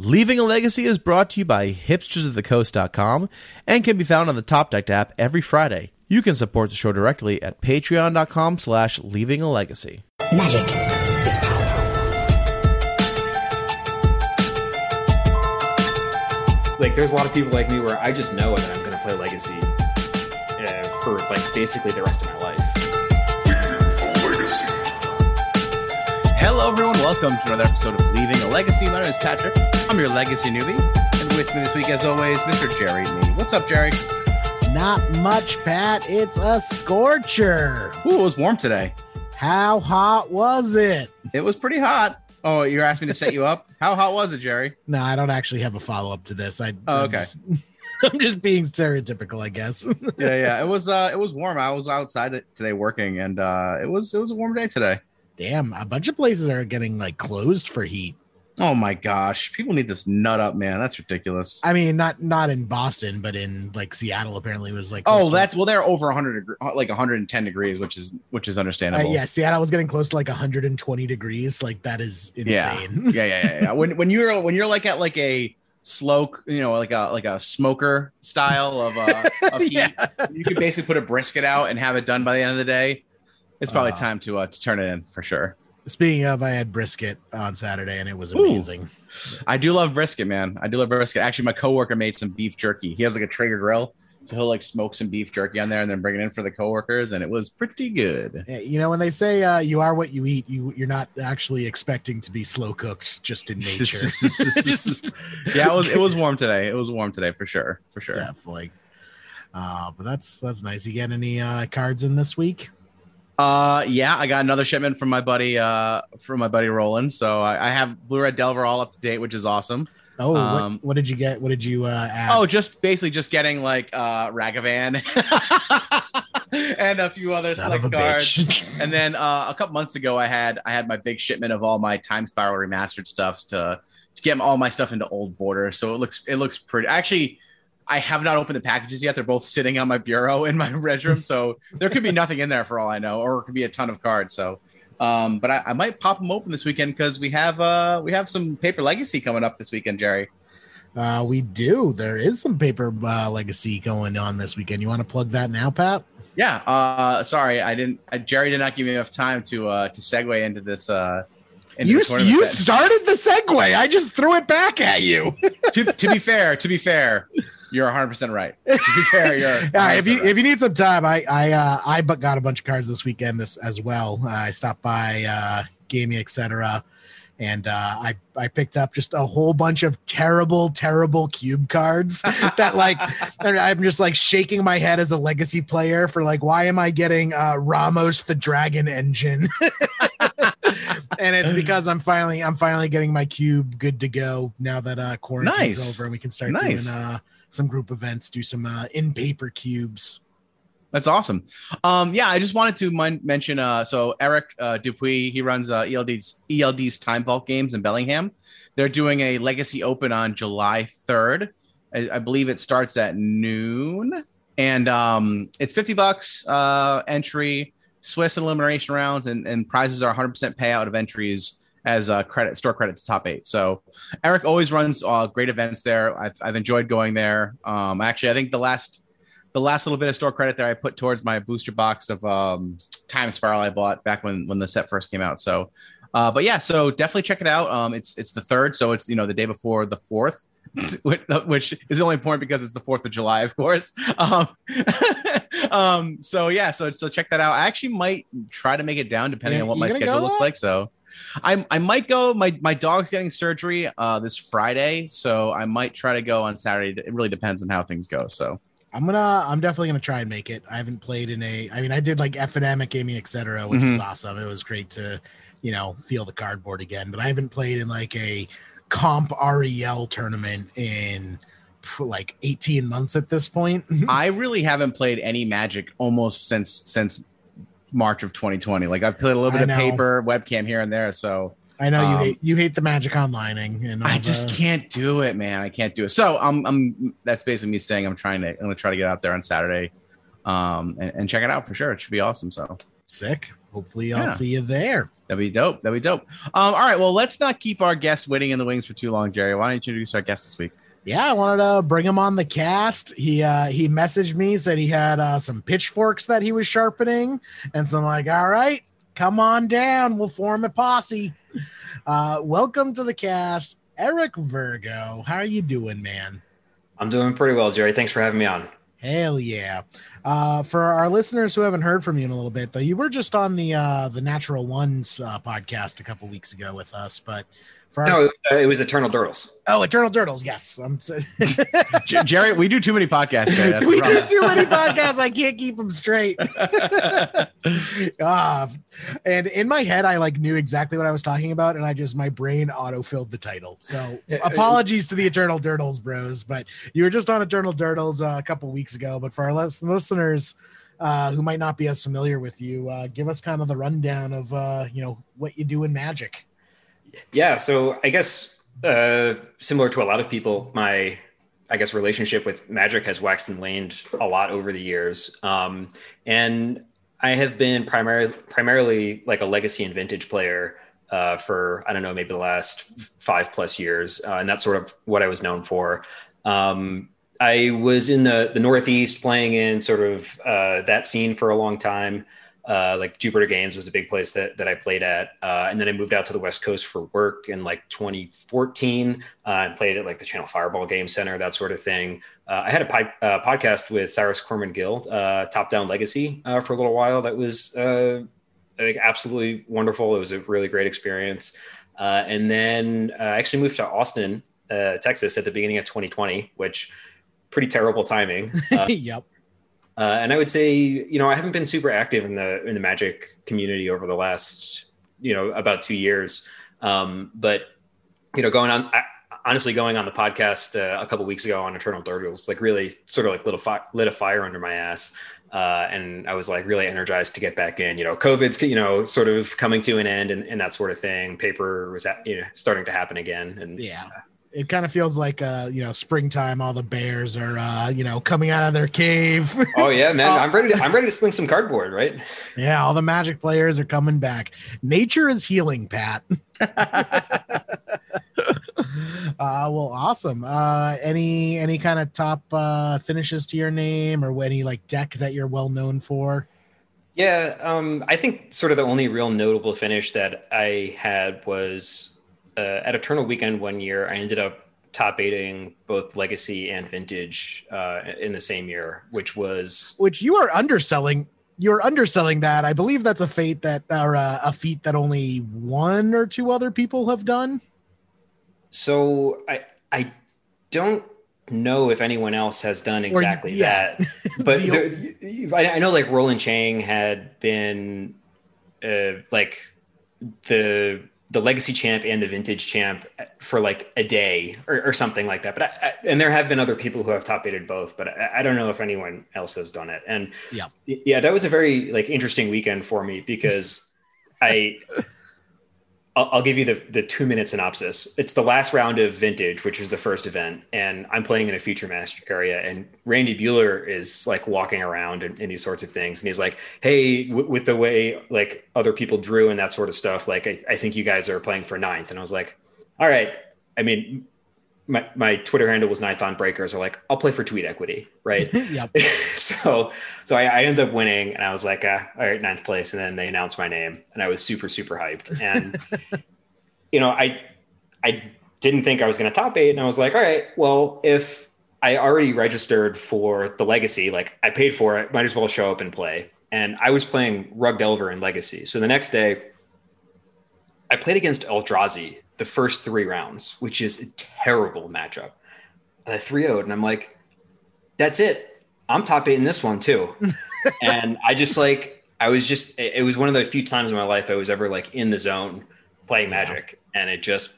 Leaving a Legacy is brought to you by HipstersOfTheCoast.com and can be found on the Top Deck app every Friday. You can support the show directly at patreon.com/leavingalegacy. Magic is power. Like, there's a lot of people like me where I just know that I'm going to play Legacy for, like, basically the rest of my life. Hello, everyone. Welcome to another episode of Leaving a Legacy. My name is Patrick. I'm your Legacy newbie. And with me this week, as always, Mr. Jerry Mee. What's up, Jerry? Not much, Pat. It's a scorcher. Ooh, it was warm today. How hot was it? It was pretty hot. Oh, you're asking me to set you up? How hot was it, Jerry? No, I don't actually have a follow-up to this. Okay. I'm just being stereotypical, I guess. Yeah. It was warm. I was outside today working, and it was a warm day today. Damn, a bunch of places are getting, like, closed for heat. Oh, my gosh. People need this nut up, man. That's ridiculous. I mean, not in Boston, but in, like, Seattle apparently was, like... Oh, that's... Well, they're over 110 degrees, which is understandable. Yeah, Seattle was getting close to, like, 120 degrees. Like, that is insane. Yeah. When you're like, at, like, a... slow, you know, like a smoker style of heat. Yeah. You could basically put a brisket out and have it done by the end of the day. It's probably time to turn it in for sure. Speaking of, I had brisket on Saturday and it was amazing. Ooh. I do love brisket, man. Actually, my coworker made some beef jerky. He has like a Traeger grill, so he'll like smoke some beef jerky on there and then bring it in for the coworkers, and it was pretty good. You know, when they say you are what you eat, you're not actually expecting to be slow cooked just in nature. Yeah, it was warm today. It was warm today for sure. Definitely. But that's nice. You get any cards in this week? Yeah, I got another shipment from my buddy Roland. So I have Blue Red Delver all up to date, which is awesome. Oh, what did you get? What did you add? Oh, just getting like Ragavan and a few other select cards. And then a couple months ago, I had my big shipment of all my Time Spiral remastered stuffs to get all my stuff into Old Border. So it looks pretty. Actually, I have not opened the packages yet. They're both sitting on my bureau in my reg room, so there could be nothing in there for all I know, or it could be a ton of cards. So. But I might pop them open this weekend because we have some Paper Legacy coming up this weekend, Jerry. We do. There is some Paper Legacy going on this weekend. You want to plug that now, Pat? Yeah. Sorry, I didn't. Jerry did not give me enough time to segue into this. You started the segue. I just threw it back at you. To be fair, you're 100% right. To be fair, you're 100% right. If you need some time, I got a bunch of cards this weekend as well. I stopped by Gaming, etc., and I picked up just a whole bunch of terrible cube cards that, like, I'm just like shaking my head as a Legacy player for, like, why am I getting Ramos the Dragon Engine? And it's because I'm finally getting my cube good to go now that quarantine's over, and we can start doing some group events, do some in-paper cubes. That's awesome. Yeah, I just wanted to mention, so Eric Dupuis, he runs ELD's Time Vault Games in Bellingham. They're doing a Legacy Open on July 3rd. I believe it starts at noon, and it's $50 entry. Swiss and elimination rounds, and prizes are 100% payout of entries as store credit to top 8. So Eric always runs great events there. I've enjoyed going there. Actually, I think the last little bit of store credit there I put towards my booster box of Time Spiral I bought back when the set first came out. So, but yeah, so definitely check it out. It's the 3rd, so it's, you know, the day before the 4th. Which is only important because it's the 4th of July, of course. So yeah, so check that out. I actually might try to make it down depending on what my schedule looks like. So I might go. My dog's getting surgery this Friday, so I might try to go on Saturday. It really depends on how things go. So I'm definitely gonna try and make it. I haven't played I did like F&M at Gaming, etc., which was awesome. It was great to, you know, feel the cardboard again, but I haven't played in like a comp REL tournament in like 18 months at this point. I really haven't played any Magic almost since March of 2020. Like, I've played a little bit of paper, webcam here and there. So I know you hate the Magic onlining, and I just can't do it, man. I can't do it. So that's basically me saying I'm going to try to get out there on Saturday and check it out for sure. It should be awesome. So sick. hopefully I'll see you there. That'd be dope. That'd be dope. All right. Well, let's not keep our guest waiting in the wings for too long, Jerry. Why don't you introduce our guest this week? Yeah, I wanted to bring him on the cast. He messaged me, said he had some pitchforks that he was sharpening. And so I'm like, all right, come on down. We'll form a posse. Welcome to the cast, Eric Vergo. How are you doing, man? I'm doing pretty well, Jerry. Thanks for having me on. Hell yeah. For our listeners who haven't heard from you in a little bit, though, you were just on the Natural Ones podcast a couple weeks ago with us, but it was Eternal Durdles. Oh, Eternal Durdles. Yes. Jerry, we do too many podcasts. Right? We do too many podcasts. I can't keep them straight. And in my head, I knew exactly what I was talking about. And my brain auto-filled the title. So apologies to the Eternal Durdles bros, but you were just on Eternal Durdles a couple weeks ago. But for our listeners who might not be as familiar with you, give us kind of the rundown of, what you do in Magic. Yeah, so I guess similar to a lot of people, my relationship with Magic has waxed and waned a lot over the years, and I have been primarily like a legacy and vintage player for maybe the last 5+ years, and that's sort of what I was known for. I was in the Northeast playing in sort of that scene for a long time. Like Jupiter Games was a big place that I played at. And then I moved out to the West Coast for work in 2014 and played at the Channel Fireball Game Center, that sort of thing. I had a podcast with Cyrus Corman-Gill, Top Down Legacy, for a little while. That was absolutely wonderful. It was a really great experience. And then I actually moved to Austin, Texas at the beginning of 2020, which pretty terrible timing. Yep. And I would say, I haven't been super active in the Magic community over the last, about 2 years. But, going on the podcast a couple weeks ago on Eternal Durdles, really sort of lit a fire under my ass. And I was really energized to get back in. COVID's, sort of coming to an end and that sort of thing. Paper was, starting to happen again. And yeah. It kind of feels like, springtime, all the bears are, coming out of their cave. Oh yeah, man. I'm ready to sling some cardboard, right? Yeah. All the Magic players are coming back. Nature is healing, Pat. Well, awesome. Any kind of top finishes to your name or any deck that you're well known for? Yeah. I think sort of the only real notable finish that I had was, at Eternal Weekend one year, I ended up top eighting both Legacy and Vintage in the same year, which you are underselling. You're underselling that. I believe that's a feat that only one or two other people have done. So I don't know if anyone else has done exactly that, but I know Roland Chang had been the Legacy champ and the Vintage champ for a day or something like that. But and there have been other people who have top aided both, but I don't know if anyone else has done it. And yeah, that was a very interesting weekend for me because I'll give you the 2-minute synopsis. It's the last round of Vintage, which is the first event. And I'm playing in a Future Master area. And Randy Bueller is walking around and these sorts of things. And he's like, hey, with the way other people drew and that sort of stuff, I think you guys are playing for 9th. And I was like, all right. I mean, my Twitter handle was Ninth on Breakers. Or I'll play for tweet equity. Right. Yep. So I ended up winning and I was all right, 9th place. And then they announced my name and I was super, super hyped. And, I didn't think I was going to top 8 and I was all right, well, if I already registered for the Legacy, I paid for it, might as well show up and play. And I was playing Rugged Elver in Legacy. So the next day I played against Eldrazi the first 3 rounds, which is a terrible matchup. And I 3-0'd and I'm that's it. I'm top 8 in this one too. And I just it was one of the few times in my life I was ever in the zone playing Magic. And it just,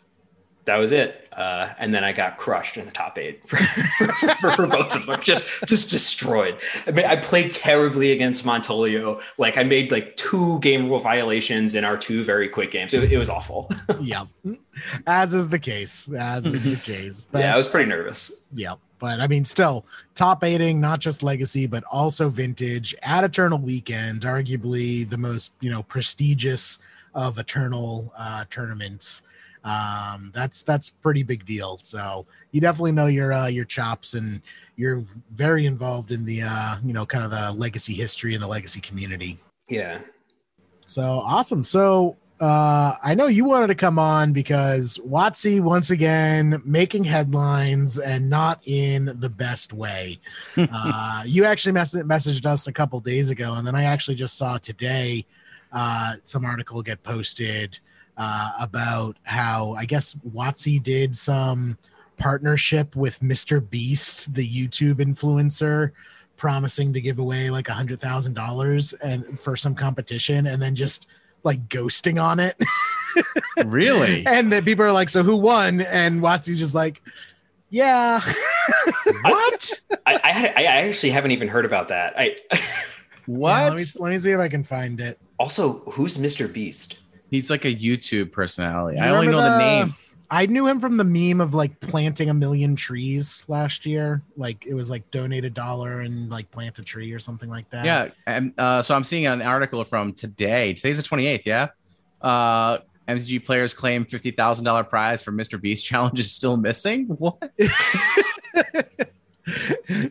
that was it. And then I got crushed in the top eight for both of them, just destroyed. I mean, I played terribly against Montolio. Like I made like 2 game rule violations in our 2 very quick games. It was awful. Yeah. As is the case. But, yeah, I was pretty nervous. Yeah. But I mean, still top eighting, not just legacy, but also vintage at Eternal Weekend, arguably the most, prestigious of Eternal tournaments. That's pretty big deal. So you definitely know your chops, and you're very involved in the kind of the legacy history and the legacy community. Yeah. So awesome. So I know you wanted to come on because WotC once again making headlines and not in the best way. You actually messaged us a couple days ago, and then I actually just saw today some article get posted about how I guess WotC did some partnership with Mr. Beast, the YouTube influencer, promising to give away like $100,000 and for some competition, and then just like ghosting on it. Really? And then people are like, "So who won?" And WotC's just like, "Yeah." What? I actually haven't even heard about that. What? Yeah, let me see if I can find it. Also, who's Mr. Beast? He's like a YouTube personality. I only know the name. I knew him from the meme of like planting 1 million trees last year. Like it was like donate $1 and like plant a tree or something like that. Yeah. And so I'm seeing an article from today. Today's the 28th. Yeah. MTG players claim $50,000 prize for Mr. Beast challenge is still missing. What?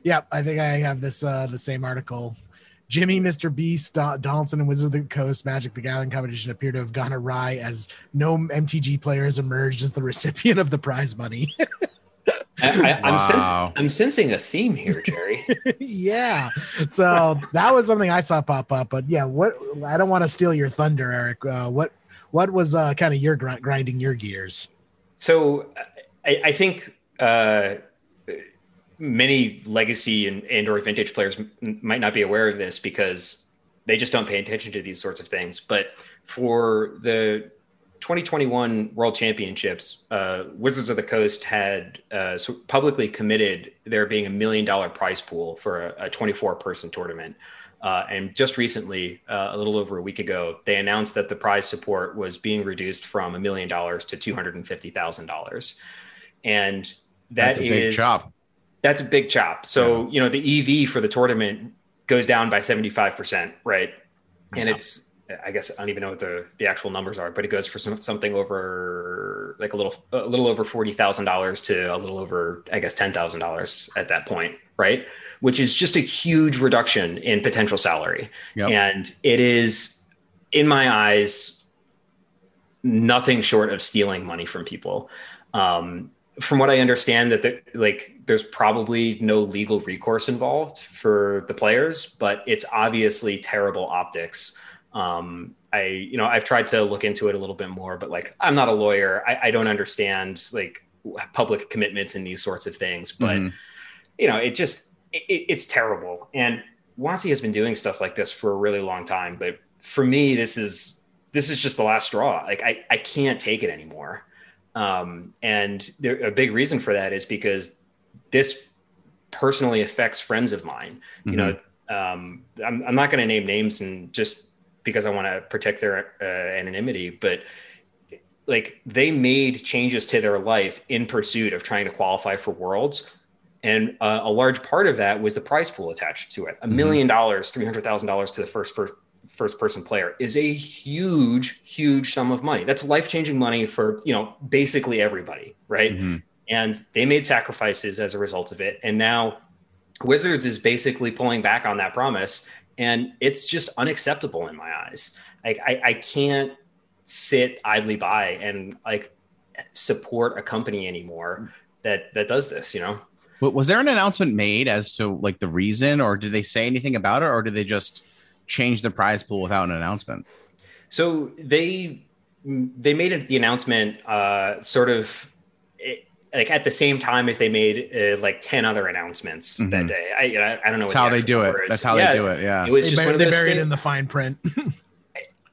Yeah. I think I have this, the same article. Jimmy, Mr. Beast, Donaldson, and Wizards of the Coast Magic: The Gathering competition appear to have gone awry as no MTG players emerged as the recipient of the prize money. I'm sensing a theme here, Jerry. Yeah. So that was something I saw pop up. But yeah, I don't want to steal your thunder, Eric. What was kind of your grinding your gears? So I think... many legacy and or vintage players might not be aware of this because they just don't pay attention to these sorts of things. But for the 2021 World Championships, Wizards of the Coast had publicly committed there being $1 million prize pool for a 24-person tournament. And just recently, a little over a week ago, they announced that the prize support was being reduced from $1 million to $250,000. And that's a big chop. That's a big chop. So, the EV for the tournament goes down by 75%, right? And it's, I guess, I don't even know what the actual numbers are, but it goes for something over like a little over $40,000 to a little over, I guess, $10,000 at that point, right? Which is just a huge reduction in potential salary. Yep. And it is, in my eyes, nothing short of stealing money from people. From what I understand, that there's probably no legal recourse involved for the players, but it's obviously terrible optics. I've tried to look into it a little bit more, but I'm not a lawyer. I don't understand public commitments and these sorts of things, but it's terrible. And WotC has been doing stuff like this for a really long time, but for me, this is just the last straw. I can't take it anymore. And a big reason for that is because this personally affects friends of mine. Mm-hmm. I'm not going to name names, and just because I want to protect their anonymity, but they made changes to their life in pursuit of trying to qualify for Worlds. And a large part of that was the prize pool attached to it. $1 million, $300,000 to the first person player is a huge sum of money. That's life-changing money for basically everybody, right? Mm-hmm. And they made sacrifices as a result of it, and now Wizards is basically pulling back on that promise, and it's just unacceptable in my eyes. I can't sit idly by and support a company anymore that does this, But was there an announcement made as to the reason, or did they say anything about it, or did they just change the prize pool without an announcement? So they made the announcement sort of at the same time as they made 10 other announcements that day. I don't know. That's how they do it. Yeah, it was they buried it in the fine print.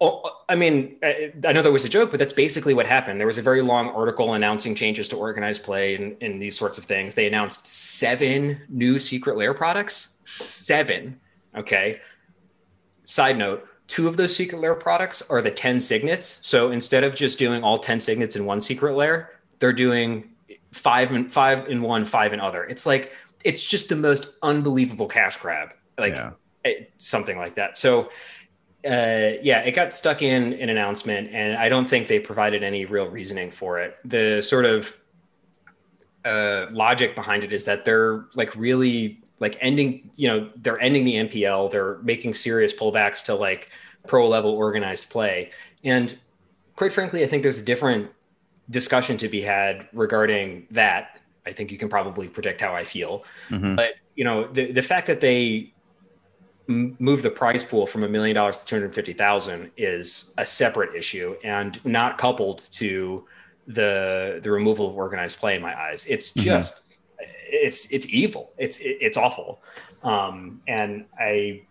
I mean, I know that was a joke, but that's basically what happened. There was a very long article announcing changes to organized play and these sorts of things. They announced 7 new Secret Lair products. 7. Okay. Side note, 2 of those Secret Lair products are the 10 signets. So instead of just doing all 10 signets in one Secret Lair, they're doing 5 in one, 5 in other. It's like, it's just the most unbelievable cash grab, like something like that. So yeah, it got stuck in an announcement, and I don't think they provided any real reasoning for it. The sort of logic behind it is that they're like really like ending, you know, they're ending the MPL. They're making serious pullbacks to like pro level organized play. And quite frankly, I think there's a different discussion to be had regarding that. I think you can probably predict how I feel, but you know, the fact that they move the prize pool from $1 million to $250,000 is a separate issue and not coupled to the removal of organized play in my eyes. It's just, it's evil. It's awful. And I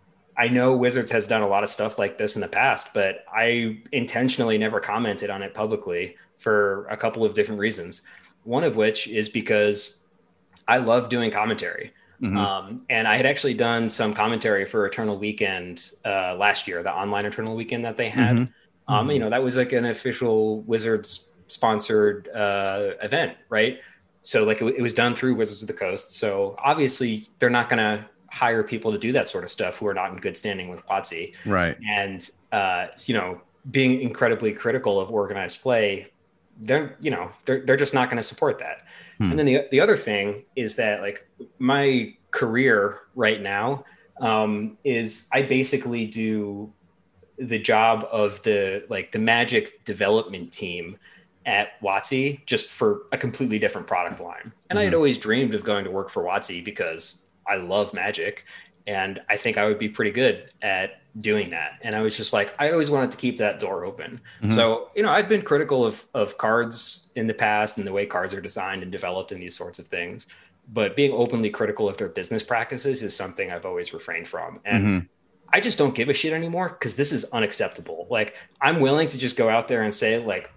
know Wizards has done a lot of stuff like this in the past, but I intentionally never commented on it publicly for a couple of different reasons. One of which is because I love doing commentary. And I had actually done some commentary for Eternal Weekend last year, the online Eternal Weekend that they had. You know, that was like an official Wizards sponsored event, right? So like it was done through Wizards of the Coast. So obviously they're not going to hire people to do that sort of stuff who are not in good standing with WotC. Right. And, you know, being incredibly critical of organized play, they're, you know, they're just not going to support that. And then the other thing is that like my career right now is I basically do the job of the, like the Magic development team at WotC just for a completely different product line. And I had always dreamed of going to work for WotC because I love Magic and I think I would be pretty good at doing that. And I was just like, I always wanted to keep that door open. So, you know, I've been critical of cards in the past and the way cards are designed and developed and these sorts of things, but being openly critical of their business practices is something I've always refrained from. And I just don't give a shit anymore because this is unacceptable. Like I'm willing to just go out there and say like,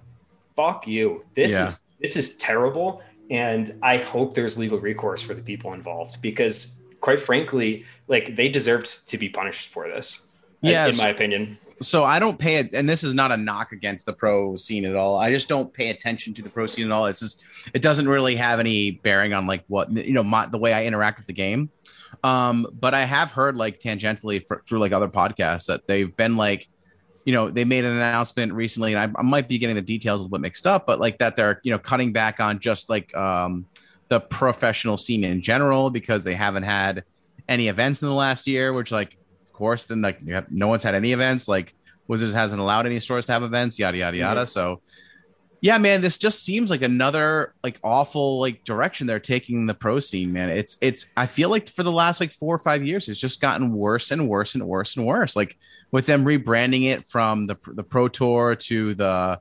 fuck you. This is terrible. And I hope there's legal recourse for the people involved because quite frankly, like they deserved to be punished for this. In my opinion. So I don't pay it. And this is not a knock against the pro scene at all. I just don't pay attention to the pro scene at all. It's just, it doesn't really have any bearing on like what, you know, the way I interact with the game. But I have heard like tangentially through like other podcasts that they've been like, you know, they made an announcement recently and I might be getting the details a little bit mixed up, but like that they're, you know, cutting back on just like the professional scene in general, because they haven't had any events in the last year, which like, course then like no one's had any events, like Wizards hasn't allowed any stores to have events, yada yada yada. So yeah, man, this just seems like another like awful like direction they're taking the pro scene, man. It's I feel like for the last like 4 or 5 years it's just gotten worse and worse and worse and worse, like with them rebranding it from the Pro Tour to they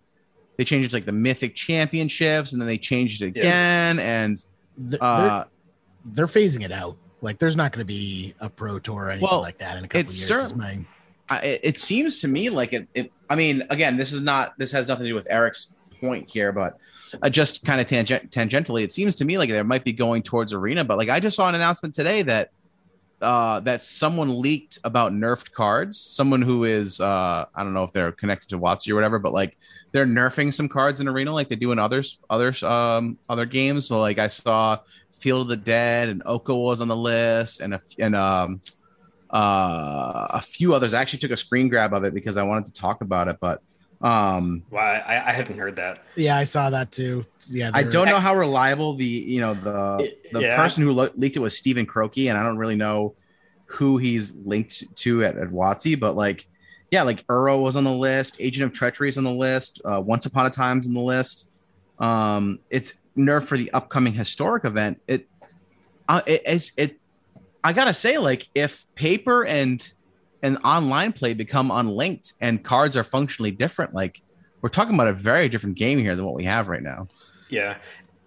changed it to, like the Mythic Championships, and then they changed it again. And they're phasing it out. Like, there's not going to be a pro tour or anything like that in a couple of years. It seems to me like it. I mean, again, this has nothing to do with Eric's point here, but just kind of tangentially, it seems to me like there might be going towards Arena. But like, I just saw an announcement today that that someone leaked about nerfed cards. Someone who is I don't know if they're connected to WotC or whatever, but like they're nerfing some cards in Arena, like they do in other games. So like I saw Field of the Dead and Oko was on the list, and a few others. I actually took a screen grab of it because I wanted to talk about it, but I hadn't heard that. Yeah, I saw that too. Yeah, I don't know how reliable the person who leaked it was Stephen Croakey, and I don't really know who he's linked to at WotC, but like yeah, like Uro was on the list, Agent of Treachery is on the list, Once Upon a Time's on the list. It's nerf for the upcoming historic event. I gotta say, like if paper and online play become unlinked and cards are functionally different, like we're talking about a very different game here than what we have right now. Yeah.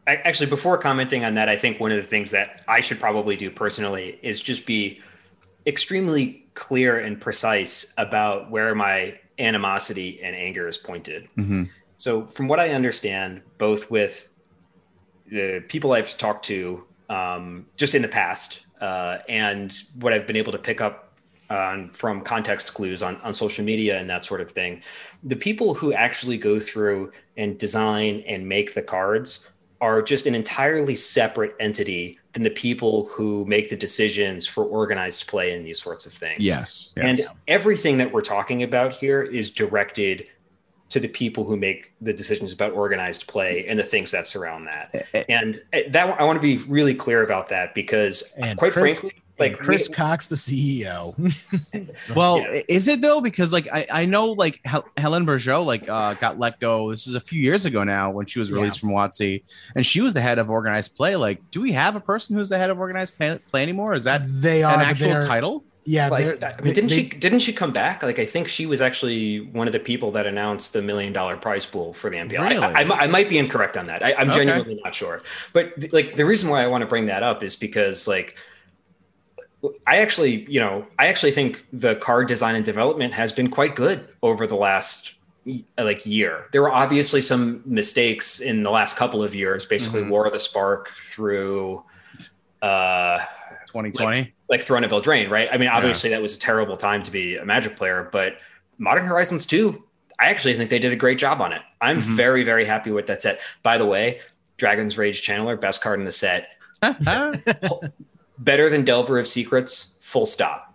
Actually, before commenting on that, I think one of the things that I should probably do personally is just be extremely clear and precise about where my animosity and anger is pointed. Mm-hmm. So from what I understand, both with the people I've talked to just in the past and what I've been able to pick up from context clues on social media and that sort of thing, the people who actually go through and design and make the cards are just an entirely separate entity than the people who make the decisions for organized play and these sorts of things. Yes. And everything that we're talking about here is directed to the people who make the decisions about organized play and the things that surround that. And that I want to be really clear about that, because quite frankly, like Chris Cox, the CEO. Well, yeah. Is it though? Because like I know like Helen Bergeau like got let go. This is a few years ago now when she was released from WotC, and she was the head of organized play. Like, do we have a person who's the head of organized play anymore? Is that an actual title? Yeah, like, I mean, didn't she come back? Like, I think she was actually one of the people that announced the $1 million prize pool for the MPL. Really? I might be incorrect on that. I'm genuinely not sure. But like the reason why I want to bring that up is because like. I actually think the card design and development has been quite good over the last like year. There were obviously some mistakes in the last couple of years, basically War of the Spark through 2020, like Throne of Eldraine, right? I mean, obviously that was a terrible time to be a Magic player, but Modern Horizons 2, I actually think they did a great job on it. I'm very, very happy with that set. By the way, Dragon's Rage Channeler, best card in the set. Better than Delver of Secrets, full stop.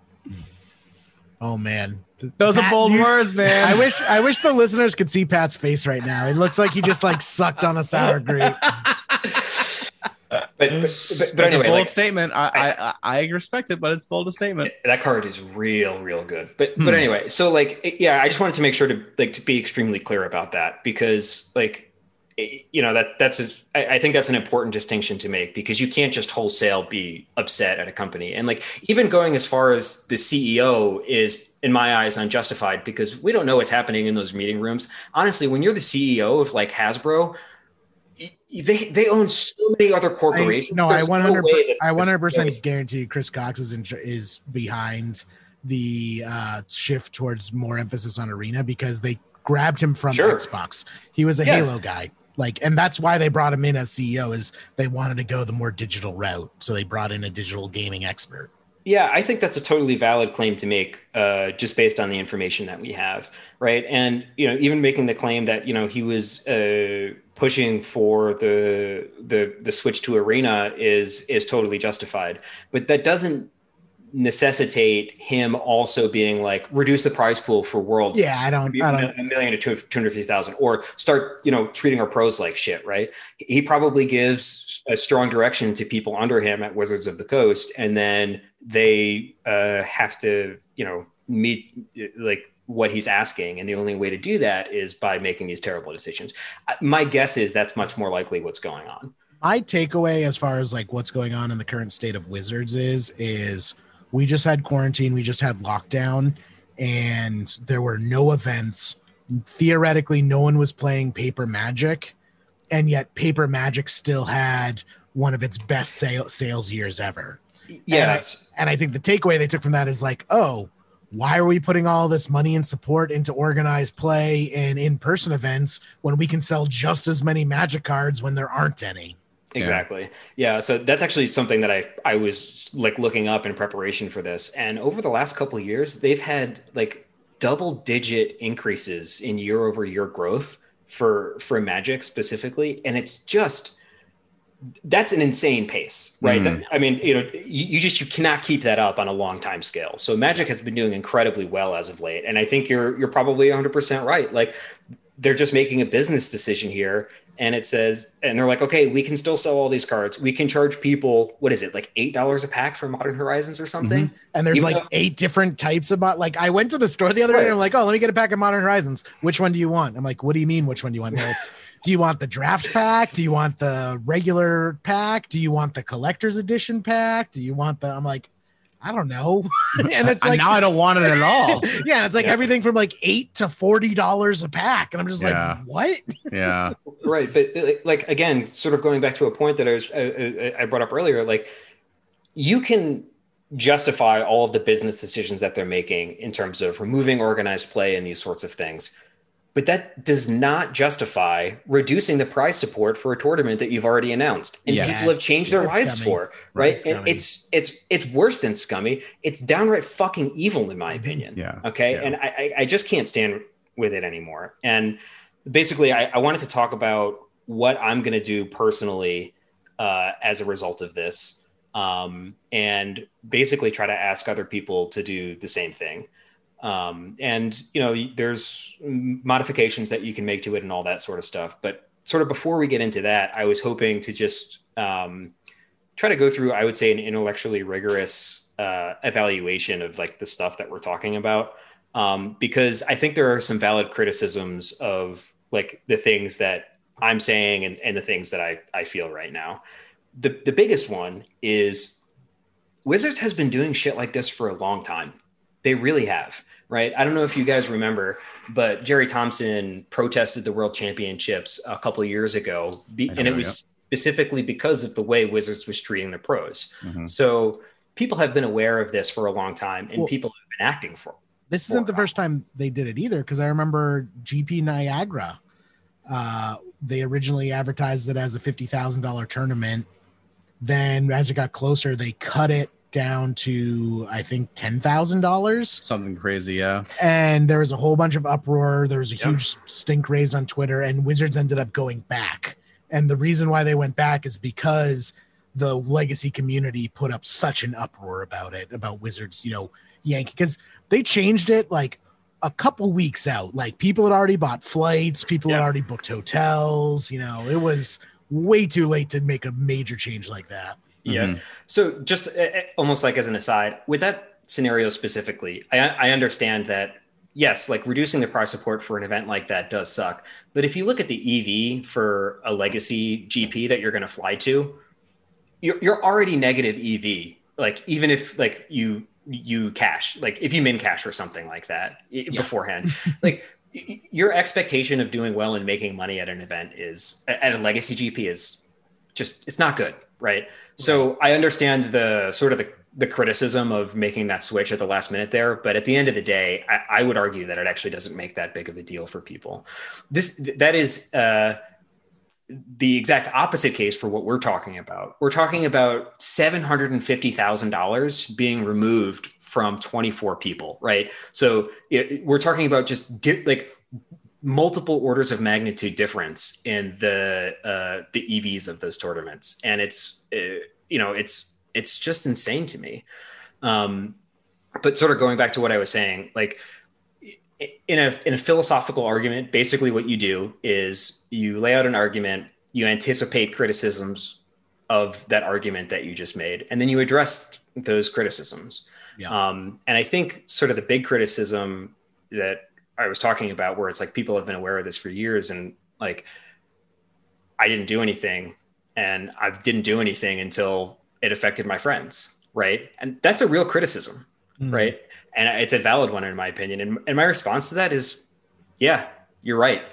Oh man, those are bold words, man. I wish the listeners could see Pat's face right now. It looks like he just like sucked on a sour grape. But anyway, a bold statement. I respect it, but it's bold a statement. That card is real, real good. But anyway, so like yeah, I just wanted to make sure to be extremely clear about that, because like. You know, I think that's an important distinction to make, because you can't just wholesale be upset at a company. And like even going as far as the CEO is, in my eyes, unjustified, because we don't know what's happening in those meeting rooms. Honestly, when you're the CEO of like Hasbro, they own so many other corporations. I 100% guarantee Chris Cox is behind the shift towards more emphasis on Arena, because they grabbed him from Xbox. He was a Halo guy. Like, and that's why they brought him in as CEO, is they wanted to go the more digital route. So they brought in a digital gaming expert. Yeah, I think that's a totally valid claim to make just based on the information that we have, right? And, you know, even making the claim that, you know, he was pushing for the switch to Arena is totally justified. But that doesn't necessitate him also being like, reduce the prize pool for Worlds. Yeah, I don't $1 million to 250,000, or start, you know, treating our pros like shit, right? He probably gives a strong direction to people under him at Wizards of the Coast, and then they have to, you know, meet like what he's asking, and the only way to do that is by making these terrible decisions. My guess is that's much more likely what's going on. My takeaway as far as like what's going on in the current state of Wizards is we just had quarantine, we just had lockdown, and there were no events. Theoretically, no one was playing Paper Magic, and yet Paper Magic still had one of its best sales years ever. Yeah. And I think the takeaway they took from that is like, oh, why are we putting all this money and support into organized play and in-person events when we can sell just as many Magic cards when there aren't any? Exactly. Yeah. So that's actually something that I was like looking up in preparation for this. And over the last couple of years, they've had like double-digit increases in year-over-year growth for Magic specifically. And it's just, that's an insane pace, right? Mm-hmm. That, I mean, you know, you cannot keep that up on a long time scale. So Magic has been doing incredibly well as of late. And I think you're probably 100% right. Like they're just making a business decision here. And it says, and they're like, okay, we can still sell all these cards. We can charge people, what is it, like $8 a pack for Modern Horizons or something? Mm-hmm. And there's like 8 different types of, like I went to the store the other day and I'm like, oh, let me get a pack of Modern Horizons. Which one do you want? I'm like, what do you mean, which one do you want? Like, do you want the draft pack? Do you want the regular pack? Do you want the collector's edition pack? Do you want the, I'm like, I don't know. And it's like, now I don't want it at all. Yeah. And it's like everything from like $8 to $40 a pack. And I'm just like, what? Yeah. Right. But like, again, sort of going back to a point that I brought up earlier, like you can justify all of the business decisions that they're making in terms of removing organized play and these sorts of things. But that does not justify reducing the prize support for a tournament that you've already announced. And people have changed their lives for, right? And it's worse than scummy. It's downright fucking evil, in my opinion. Yeah. Okay. Yeah. And I just can't stand with it anymore. And basically I wanted to talk about what I'm going to do personally as a result of this. And basically try to ask other people to do the same thing. And, you know, there's modifications that you can make to it and all that sort of stuff. But sort of before we get into that, I was hoping to just try to go through, I would say, an intellectually rigorous evaluation of like the stuff that we're talking about. Because I think there are some valid criticisms of like the things that I'm saying and the things that I feel right now. The biggest one is Wizards has been doing shit like this for a long time. They really have, right? I don't know if you guys remember, but Jerry Thompson protested the World Championships a couple of years ago. Specifically because of the way Wizards was treating the pros. Mm-hmm. So people have been aware of this for a long time, and people have been acting for it. This isn't the first time they did it either, because I remember GP Niagara. They originally advertised it as a $50,000 tournament. Then as it got closer, they cut it down to, I think, $10,000. Something crazy, yeah. And there was a whole bunch of uproar. There was a huge stink raise on Twitter, and Wizards ended up going back. And the reason why they went back is because the legacy community put up such an uproar about it, about Wizards, you know, yanking. Because they changed it, like, a couple weeks out. Like, people had already bought flights. People had already booked hotels. You know, it was way too late to make a major change like that. Yeah. Mm-hmm. So just almost like as an aside, with that scenario specifically, I understand that, yes, like reducing the prize support for an event like that does suck. But if you look at the EV for a legacy GP that you're going to fly to, you're already negative EV. Like, even if like you cash, like if you min cash or something like that beforehand, like your expectation of doing well and making money at an event is at a legacy GP is just, it's not good. Right. So I understand the sort of the criticism of making that switch at the last minute there. But at the end of the day, I would argue that it actually doesn't make that big of a deal for people. That is the exact opposite case for what we're talking about. We're talking about $750,000 being removed from 24 people, right? So we're talking about just like multiple orders of magnitude difference in the EVs of those tournaments, and it's you know, it's just insane to me. But sort of going back to what I was saying, like, in a philosophical argument, basically what you do is you lay out an argument, you anticipate criticisms of that argument that you just made, and then you address those criticisms. Yeah. And I think sort of the big criticism that I was talking about, where it's like people have been aware of this for years, and like I didn't do anything, and I didn't do anything until it affected my friends, right? And that's a real criticism, right? And it's a valid one, in my opinion. And my response to that is, yeah, you're right.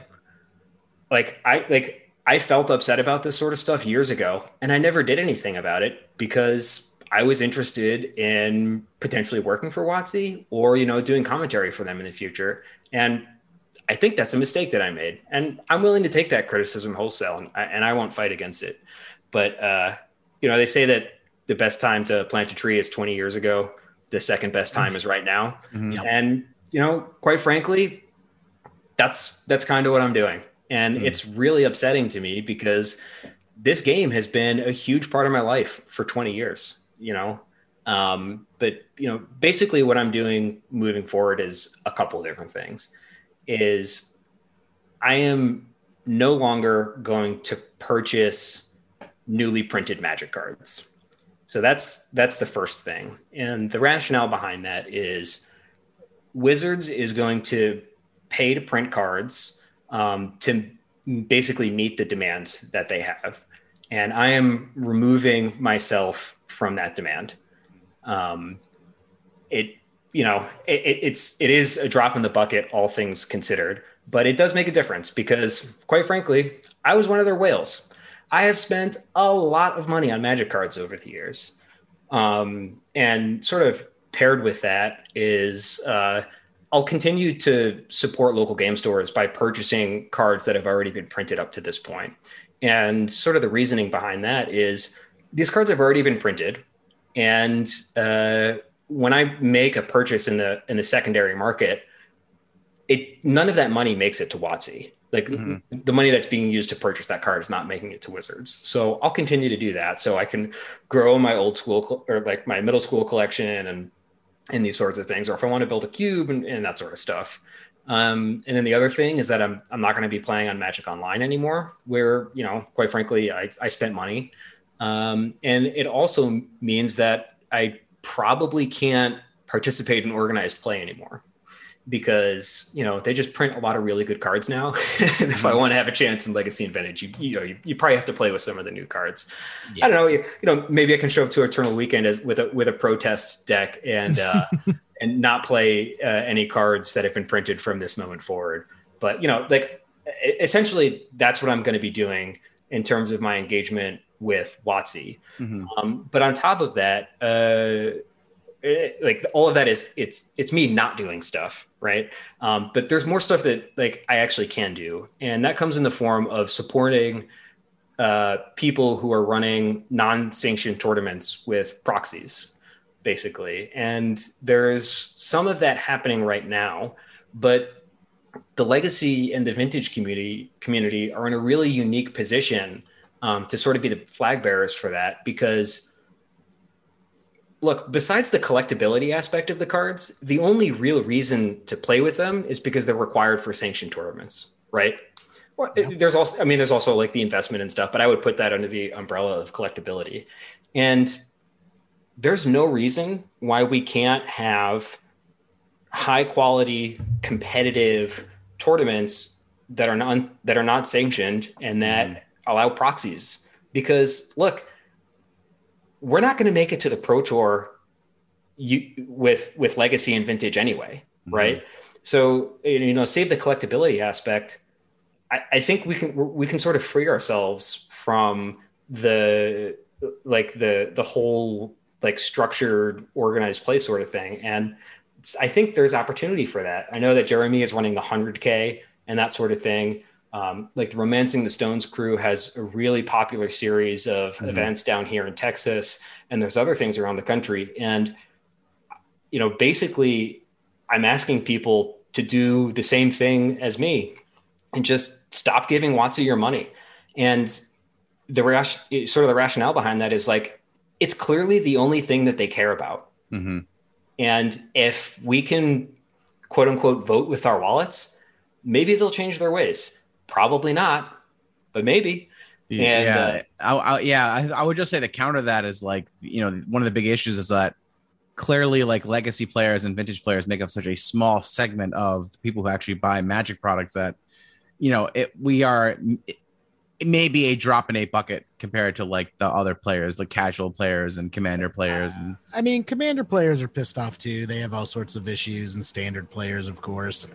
Like, I felt upset about this sort of stuff years ago, and I never did anything about it because I was interested in potentially working for WotC or, you know, doing commentary for them in the future. And I think that's a mistake that I made, and I'm willing to take that criticism wholesale, and I won't fight against it. But, you know, they say that the best time to plant a tree is 20 years ago. The second best time is right now. Mm-hmm. Yep. And, you know, quite frankly, that's kind of what I'm doing. And it's really upsetting to me because this game has been a huge part of my life for 20 years, you know? But, you know, basically what I'm doing moving forward is a couple of different things. Is I am no longer going to purchase newly printed Magic cards. So that's the first thing. And the rationale behind that is Wizards is going to pay to print cards to basically meet the demand that they have. And I am removing myself from that demand. It is a drop in the bucket, all things considered, but it does make a difference because, quite frankly, I was one of their whales. I have spent a lot of money on Magic cards over the years. And sort of paired with that is I'll continue to support local game stores by purchasing cards that have already been printed up to this point. And sort of the reasoning behind that is these cards have already been printed. And when I make a purchase in the secondary market, none of that money makes it to WotC. Like the money that's being used to purchase that card is not making it to Wizards. So I'll continue to do that so I can grow my old school or like my middle school collection and these sorts of things, or if I want to build a cube and that sort of stuff. And then the other thing is that I'm not going to be playing on Magic Online anymore, where, you know, quite frankly, I spent money. And it also means that I probably can't participate in organized play anymore, because, you know, they just print a lot of really good cards now. And if I want to have a chance in Legacy and Vintage, you probably have to play with some of the new cards. Yeah. I don't know, you know, maybe I can show up to Eternal Weekend with a protest deck and not play any cards that have been printed from this moment forward. But, you know, like essentially that's what I'm going to be doing in terms of my engagement with WotC. But on top of that, all of that is it's me not doing stuff, right? But there's more stuff that like I actually can do, and that comes in the form of supporting people who are running non-sanctioned tournaments with proxies, basically. And there's some of that happening right now, but the Legacy and the Vintage community are in a really unique position to sort of be the flag bearers for that, because look, besides the collectability aspect of the cards, the only real reason to play with them is because they're required for sanctioned tournaments, right? Well, yeah. There's also like the investment and stuff, but I would put that under the umbrella of collectability. And there's no reason why we can't have high quality, competitive tournaments that are not sanctioned and that allow proxies. Because look, we're not going to make it to the Pro Tour with Legacy and Vintage anyway, right? So, you know, save the collectability aspect. I think we can sort of free ourselves from the whole like structured organized play sort of thing. And I think there's opportunity for that. I know that Jerry Mee is running the 100K and that sort of thing. Like the Romancing the Stones crew has a really popular series of events down here in Texas, and there's other things around the country. And, you know, basically I'm asking people to do the same thing as me and just stop giving WotC your money. And the rationale behind that is like, it's clearly the only thing that they care about. And if we can quote unquote vote with our wallets, maybe they'll change their ways. Probably not, but maybe. And, I would just say the counter to that is like, you know, one of the big issues is that clearly like Legacy players and Vintage players make up such a small segment of people who actually buy Magic products that, you know, it may be a drop in a bucket compared to like the other players, the casual players and Commander players. Commander players are pissed off too. They have all sorts of issues, and Standard players, of course.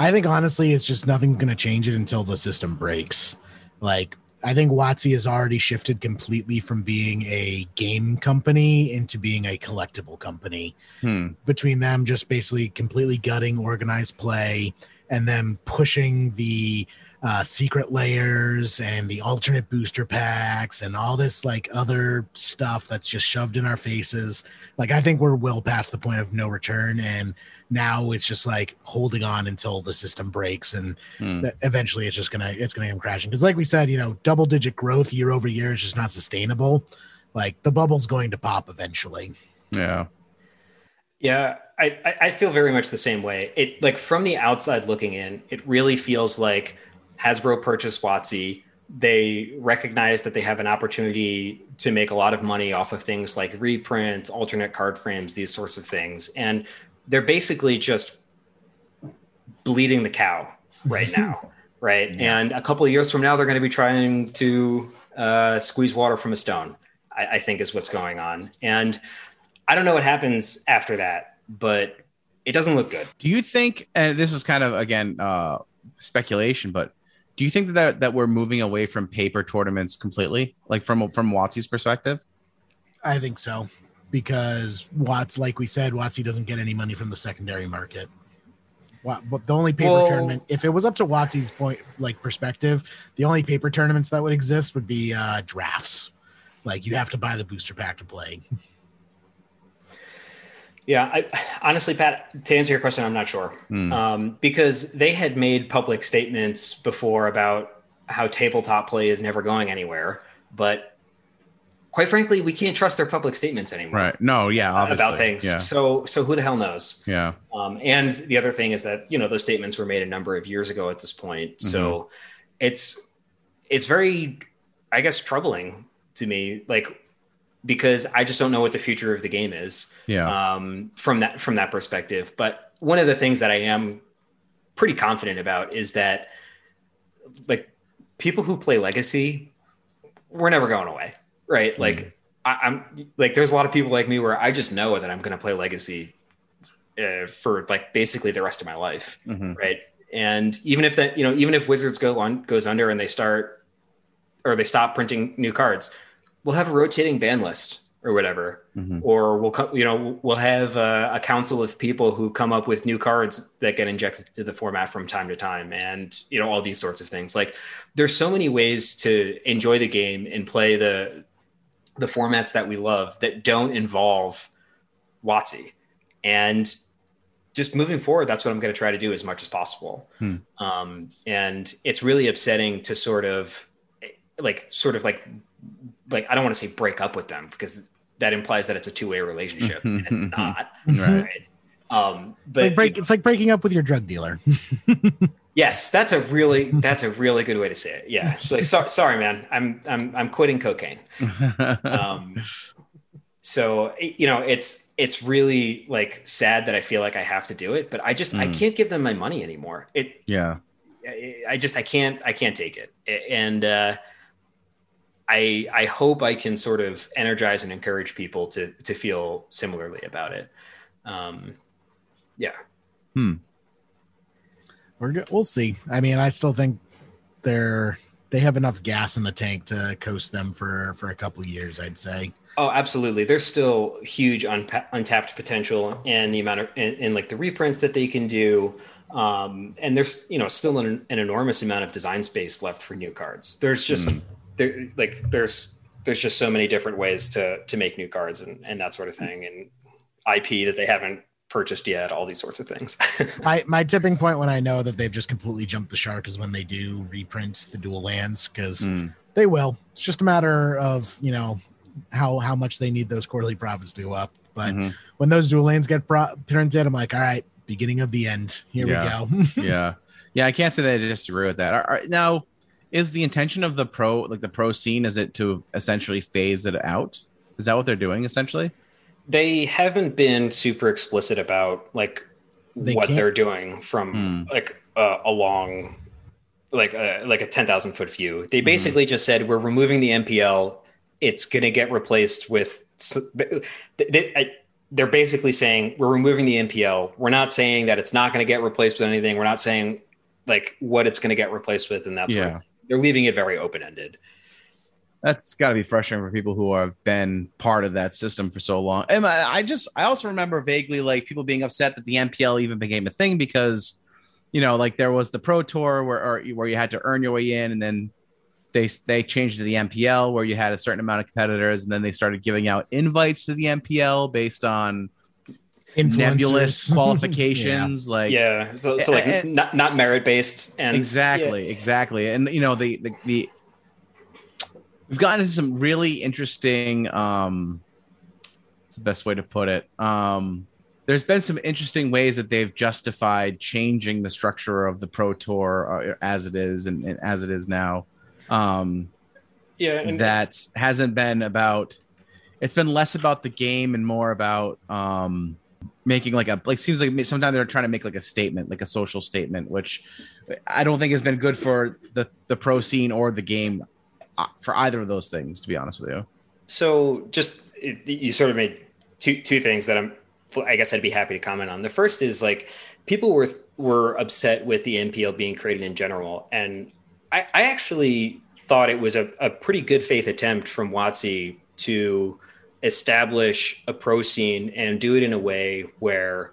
I think honestly, it's just nothing's going to change it until the system breaks. Like, I think WotC has already shifted completely from being a game company into being a collectible company. Between them just basically completely gutting organized play and them pushing the secret layers and the alternate booster packs and all this like other stuff that's just shoved in our faces. Like, I think we're well past the point of no return, and now it's just like holding on until the system breaks, and eventually it's just gonna come crashing. Because like we said, you know, double digit growth year over year is just not sustainable. Like, the bubble's going to pop eventually. Yeah, I feel very much the same way. It, like, from the outside looking in, it really feels like Hasbro purchased WotC. They recognize that they have an opportunity to make a lot of money off of things like reprints, alternate card frames, these sorts of things. And they're basically just bleeding the cow right now, right? Yeah. And a couple of years from now, they're going to be trying to squeeze water from a stone, I think is what's going on. And I don't know what happens after that, but it doesn't look good. Do you think, and this is kind of, again, speculation, but do you think that we're moving away from paper tournaments completely, like from WotC's perspective? I think so. because Watts, like we said, Wattsy doesn't get any money from the secondary market. But the only paper tournament, if it was up to Watsy's point, like perspective, the only paper tournaments that would exist would be drafts. Like you have to buy the booster pack to play. Yeah, honestly, Pat, to answer your question, I'm not sure. Because they had made public statements before about how tabletop play is never going anywhere. But quite frankly, we can't trust their public statements anymore. Right. No, yeah, obviously. About things. Yeah. So who the hell knows? Yeah. And the other thing is that, you know, those statements were made a number of years ago at this point. Mm-hmm. So it's very, I guess, troubling to me. Like, because I just don't know what the future of the game is from that perspective. But one of the things that I am pretty confident about is that, like, people who play Legacy, we're never going away, right? Mm-hmm. Like, I'm like, there's a lot of people like me where I just know that I'm going to play Legacy for like basically the rest of my life, mm-hmm. right? And even if that, you know, even if Wizards goes under and they stop printing new cards, we'll have a rotating ban list or whatever, mm-hmm. or we'll have a council of people who come up with new cards that get injected to the format from time to time. And, you know, all these sorts of things. Like, there's so many ways to enjoy the game and play the formats that we love that don't involve WotC. And just moving forward, that's what I'm going to try to do as much as possible. And it's really upsetting to sort of like I don't want to say break up with them, because that implies that it's a two-way relationship, and it's not. Right. But it's like breaking up with your drug dealer. Yes, that's a really good way to say it. Yeah. It's like, sorry, man, I'm quitting cocaine. So, you know, it's really like sad that I feel like I have to do it, but I just I can't give them my money anymore. I can't take it. And I hope I can sort of energize and encourage people to feel similarly about it. We're good. We'll see. I mean, I still think they have enough gas in the tank to coast them for a couple years, I'd say. Oh, absolutely. There's still huge untapped potential in the amount of, in like the reprints that they can do. And there's, you know, still an enormous amount of design space left for new cards. There's just, there's just so many different ways to make new cards and that sort of thing, and IP that they haven't purchased yet, all these sorts of things. My tipping point when I know that they've just completely jumped the shark is when they do reprint the dual lands, because they will. It's just a matter of, you know, how much they need those quarterly profits to go up. But when those dual lands get printed, I'm like, all right, beginning of the end. Here we go. Yeah. I can't say that I disagree with that. All right, now, is the intention of the pro scene, is it to essentially phase it out? Is that what they're doing essentially? They haven't been super explicit about like they're doing from along a 10,000 foot view. They basically just said, we're removing the MPL. It's going to get replaced with, they're basically saying, we're removing the MPL. We're not saying that it's not going to get replaced with anything. We're not saying like what it's going to get replaced with. And that's what they're leaving it very open-ended. That's got to be frustrating for people who have been part of that system for so long. And I also remember vaguely like people being upset that the MPL even became a thing, because, you know, like there was the Pro Tour where you had to earn your way in, and then they changed to the MPL where you had a certain amount of competitors, and then they started giving out invites to the MPL based on nebulous qualifications. Not merit based, and exactly. And you know, the we've gotten into some really interesting what's the best way to put it, there's been some interesting ways that they've justified changing the structure of the Pro Tour as it is and as it is now, that hasn't been about, it's been less about the game and more about making like a, like, seems like sometimes they're trying to make like a statement, like a social statement, which I don't think has been good for the pro scene or the game for either of those things, to be honest with you. So just, you sort of made two things that I guess I'd be happy to comment on. The first is like, people were upset with the NPL being created in general. And I actually thought it was a pretty good faith attempt from WotC to establish a pro scene and do it in a way where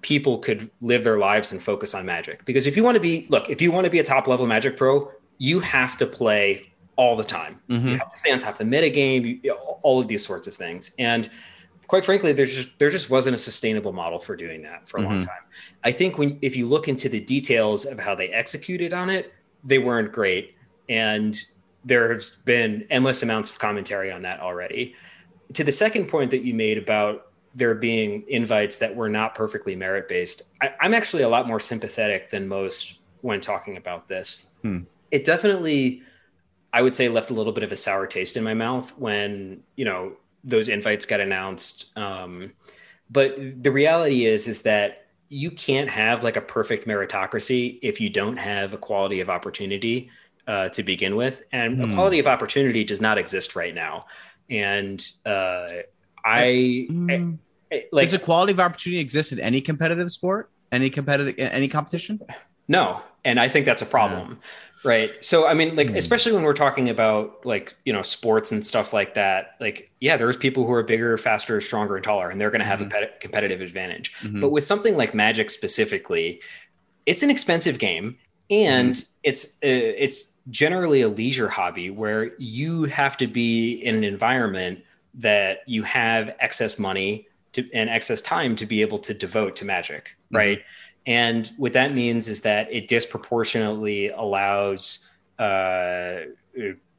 people could live their lives and focus on Magic. Because if you want to be, look, if you want to be a top level Magic pro, you have to play all the time. Mm-hmm. You have to stay on top of the metagame, all of these sorts of things. And quite frankly, there just wasn't a sustainable model for doing that for a long time. I think if you look into the details of how they executed on it, they weren't great. And there has been endless amounts of commentary on that already. To the second point that you made about there being invites that were not perfectly merit-based, I'm actually a lot more sympathetic than most when talking about this. It definitely, I would say, left a little bit of a sour taste in my mouth when, those invites got announced. But the reality is that you can't have like a perfect meritocracy if you don't have a quality of opportunity to begin with. And a quality of opportunity does not exist right now. And does a quality of opportunity exist in any competitive sport, any competition? No. And I think that's a problem. Yeah. Right. So, I mean, especially when we're talking about sports and stuff like that, there's people who are bigger, faster, stronger, and taller, and they're going to have a competitive advantage. But with something like Magic specifically, it's an expensive game and it's generally a leisure hobby where you have to be in an environment that you have excess money and excess time to be able to devote to Magic. Right. And what that means is that it disproportionately allows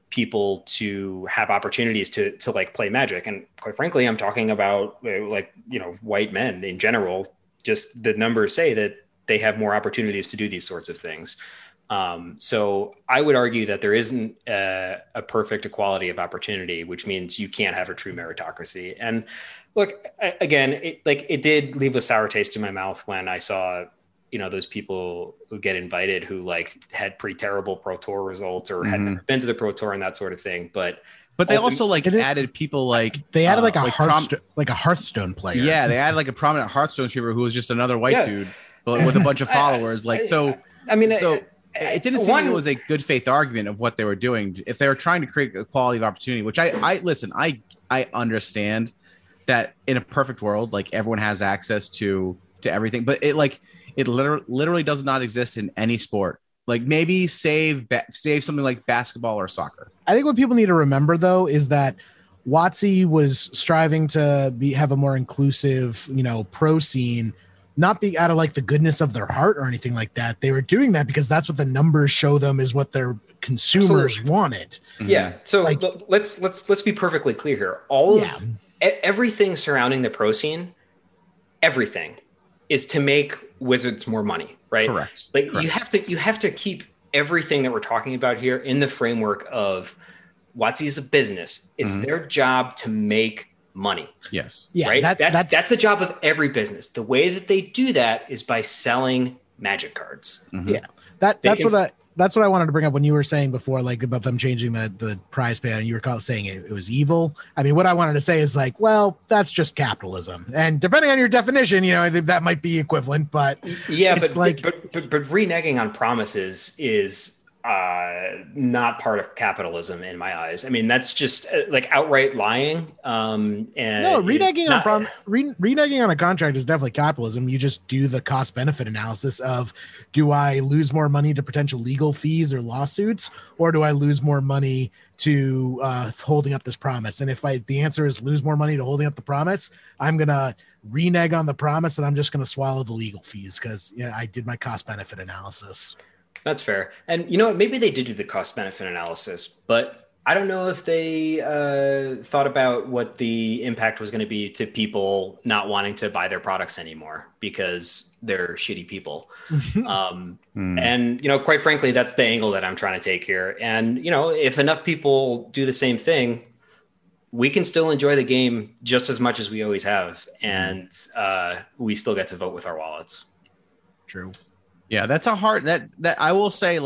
people to have opportunities to play Magic. And quite frankly, I'm talking about white men in general. Just the numbers say that they have more opportunities to do these sorts of things. So I would argue that there isn't a perfect equality of opportunity, which means you can't have a true meritocracy. And look, again, it did leave a sour taste in my mouth when I saw, those people who get invited who had pretty terrible Pro Tour results or had never been to the Pro Tour and that sort of thing. But they also added people a Hearthstone player. Yeah, they added a prominent Hearthstone streamer who was just another white dude with a bunch of followers. It didn't seem like it was a good faith argument of what they were doing. If they were trying to create a quality of opportunity, which I understand that in a perfect world, everyone has access to everything, but it literally does not exist in any sport. Maybe save something like basketball or soccer. I think what people need to remember though is that WotC was striving to have a more inclusive, pro scene. Not be out of the goodness of their heart or anything like that. They were doing that because that's what the numbers show them is what their consumers wanted. Yeah. So let's be perfectly clear here. Everything surrounding the pro scene, everything is to make Wizards more money, right? Correct. Correct. You have to keep everything that we're talking about here in the framework of WotC is a business. It's their job to make money. Yes. Yeah. Right. That's the job of every business. The way that they do that is by selling Magic cards. Mm-hmm. Yeah. That's what I wanted to bring up when you were saying before, about them changing the prize pay, and you were saying it was evil. I mean, what I wanted to say is that's just capitalism, and depending on your definition, I think that might be equivalent. But yeah, but reneging on promises is not part of capitalism in my eyes. I mean, that's just outright lying. Reneging on a contract is definitely capitalism. You just do the cost benefit analysis of, do I lose more money to potential legal fees or lawsuits, or do I lose more money to holding up this promise? And if the answer is lose more money to holding up the promise, I'm going to renege on the promise and I'm just going to swallow the legal fees because I did my cost benefit analysis. That's fair. And maybe they did do the cost benefit analysis, but I don't know if they thought about what the impact was going to be to people not wanting to buy their products anymore because they're shitty people. And, quite frankly, that's the angle that I'm trying to take here. And, if enough people do the same thing, we can still enjoy the game just as much as we always have. And we still get to vote with our wallets. True. Yeah, that's a hard that I will say,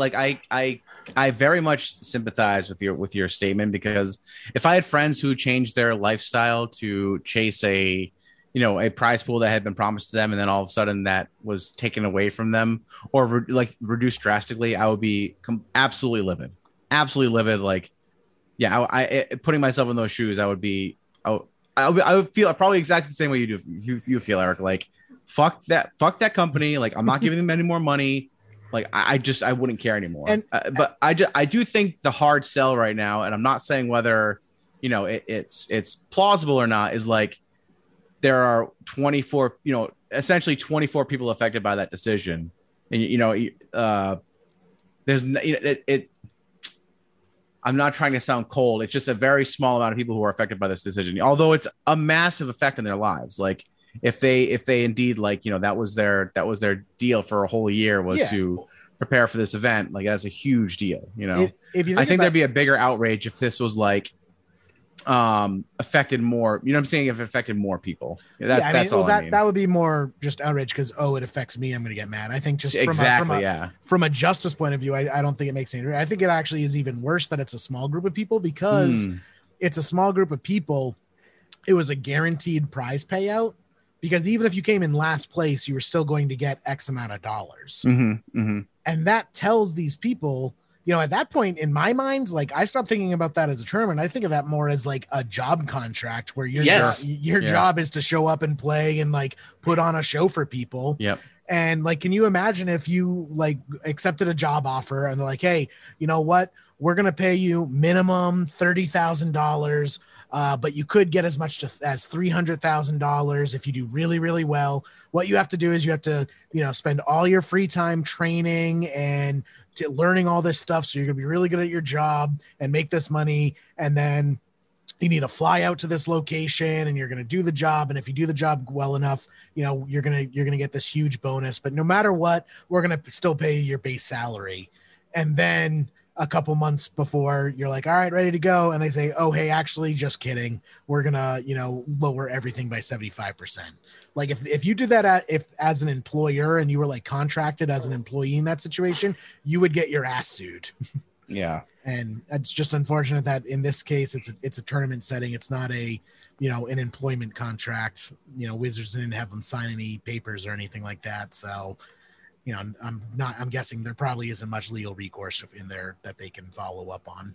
I very much sympathize with your statement, because if I had friends who changed their lifestyle to chase a prize pool that had been promised to them, and then all of a sudden that was taken away from them or reduced drastically, I would be absolutely livid. Putting myself in those shoes, I would be I would feel probably exactly the same way you do. You feel, Eric, like fuck that company. Like, I'm not giving them any more money. Like, I wouldn't care anymore. And, but I do think the hard sell right now, and I'm not saying whether, you know, it's plausible or not, is like there are 24, you know, essentially 24 people affected by that decision. And, you know, there's I'm not trying to sound cold. It's just a very small amount of people who are affected by this decision, although it's a massive effect on their lives. Like, if they indeed, like, you know, that was their deal for a whole year was to prepare for this event. Like, that's a huge deal. You know, if you think I think there'd be a bigger outrage if this was like affected more. You know what I'm saying? If it affected more people, that would be more just outrage because, oh, it affects me, I'm going to get mad. I think just from a justice point of view, I don't think it makes any difference. I think it actually is even worse that it's a small group of people because it's a small group of people. It was a guaranteed prize payout. Because even if you came in last place, you were still going to get X amount of dollars. Mm-hmm, mm-hmm. And that tells these people, you know, at that point in my mind, like, I stopped thinking about that as a term. And I think of that more as like a job contract where your job is to show up and play and like put on a show for people. Yep. And like, can you imagine if you like accepted a job offer and they're like, hey, you know what? We're going to pay you minimum $30,000. But you could get as much as $300,000 if you do really, really well. What you have to do is you have to, you know, spend all your free time training and learning all this stuff. So you're going to be really good at your job and make this money. And then you need to fly out to this location and you're going to do the job. And if you do the job well enough, you know, you're going to get this huge bonus. But no matter what, we're going to still pay your base salary. And then a couple months before you're like, all right, ready to go. And they say, oh, hey, actually, just kidding. We're going to, you know, lower everything by 75%. Like if you did that as an employer and you were like contracted as an employee in that situation, you would get your ass sued. Yeah. And it's just unfortunate that in this case, it's a tournament setting. It's not a, you know, an employment contract. You know, Wizards didn't have them sign any papers or anything like that. So, you know, I'm guessing there probably isn't much legal recourse in there that they can follow up on.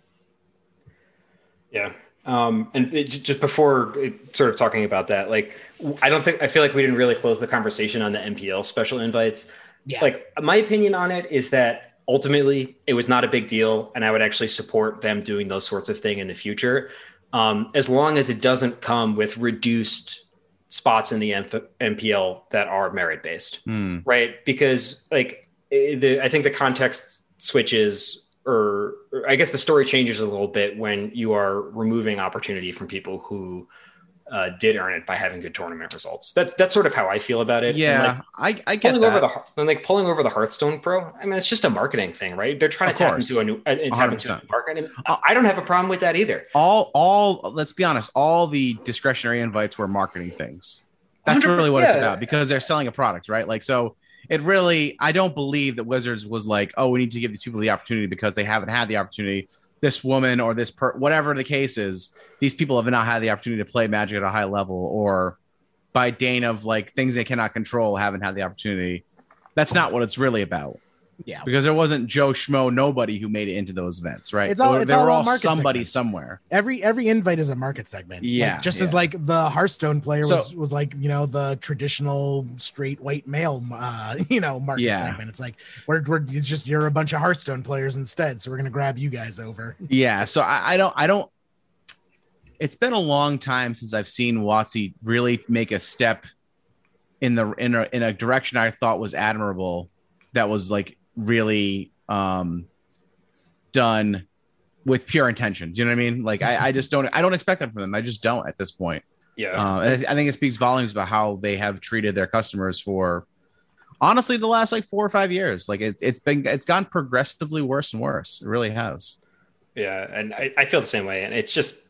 Yeah. And just before sort of talking about that, like, I feel like we didn't really close the conversation on the MPL special invites. Yeah. Like, my opinion on it is that ultimately it was not a big deal, and I would actually support them doing those sorts of things in the future. As long as it doesn't come with reduced spots in the MPL that are merit-based, right? Because like I think the context switches, or I guess the story changes a little bit when you are removing opportunity from people who did earn it by having good tournament results. That's sort of how I feel about it. Yeah, and like, I get that. Pulling over the Hearthstone Pro, I mean, it's just a marketing thing, right? They're trying to tap into a new market, and I don't have a problem with that either. Let's be honest, all the discretionary invites were marketing things. That's really what it's about, because they're selling a product, right? Like, so it really, I don't believe that Wizards was like, oh, we need to give these people the opportunity because they haven't had the opportunity. This woman or this whatever the case is, these people have not had the opportunity to play Magic at a high level, or by dint of like things they cannot control, haven't had the opportunity. That's not what it's really about. Yeah. Because there wasn't Joe Schmo, nobody who made it into those events, right? They were all somebody segments. Somewhere. Every invite is a market segment. Yeah. Like, as like the Hearthstone player was like, you know, the traditional straight white male, you know, market segment. It's like, you're a bunch of Hearthstone players instead. So we're going to grab you guys over. Yeah. So I don't, it's been a long time since I've seen WotC really make a step in a direction I thought was admirable. That was like, really done with pure intention. Do you know what I mean? Like, I just don't. I don't expect that from them. I just don't at this point. Yeah. I think it speaks volumes about how they have treated their customers for, honestly, the last like 4 or 5 years. Like it's gone progressively worse and worse. It really has. Yeah, and I feel the same way. And it's just,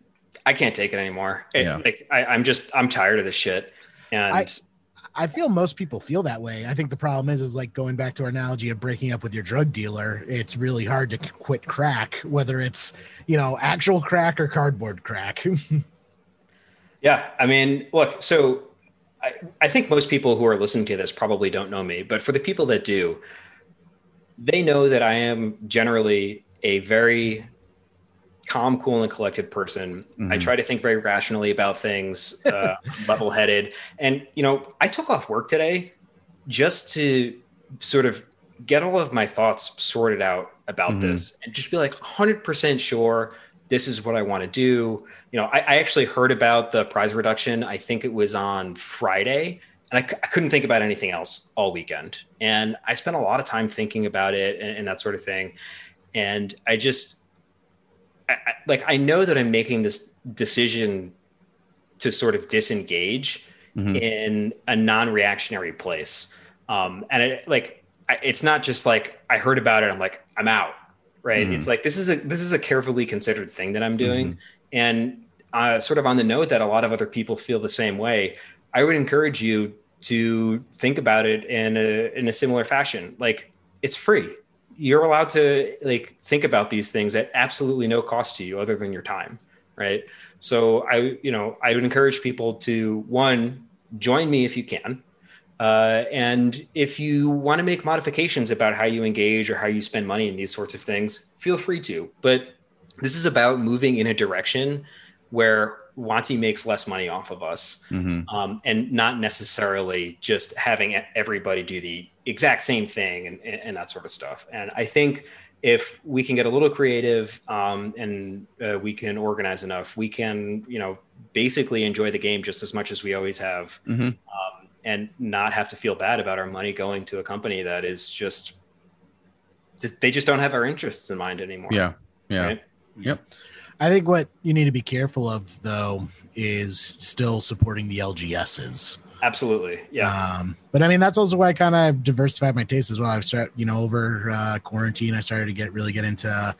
I can't take it anymore. Like I'm tired of this shit. And I feel most people feel that way. I think the problem is like going back to our analogy of breaking up with your drug dealer. It's really hard to quit crack, whether it's, you know, actual crack or cardboard crack. Yeah. I mean, look, so I think most people who are listening to this probably don't know me, but for the people that do, they know that I am generally a very calm, cool, and collected person. Mm-hmm. I try to think very rationally about things, level-headed. And, you know, I took off work today just to sort of get all of my thoughts sorted out about this and just be like 100% sure this is what I want to do. You know, I actually heard about the prize reduction. I think it was on Friday. And I couldn't think about anything else all weekend. And I spent a lot of time thinking about it and that sort of thing. And I just, I know that I'm making this decision to sort of disengage in a non-reactionary place. And it's not just like I heard about it, I'm like, I'm out, right? It's like, this is a carefully considered thing that I'm doing. And sort of on the note that a lot of other people feel the same way, I would encourage you to think about it in a similar fashion. Like, it's free. You're allowed to think about these things at absolutely no cost to you other than your time, right? So I would encourage people to, one, join me if you can. And if you want to make modifications about how you engage or how you spend money in these sorts of things, feel free to. But this is about moving in a direction where Wanty makes less money off of us, and not necessarily just having everybody do the exact same thing and that sort of stuff. And I think if we can get a little creative and we can organize enough, we can, basically enjoy the game just as much as we always have, and not have to feel bad about our money going to a company that is just, they just don't have our interests in mind anymore. Yeah. Right? Yep. I think what you need to be careful of, though, is still supporting the LGSs. Absolutely, yeah. But I mean, that's also why I kind of diversified my taste as well. I've started, over quarantine, I started to get into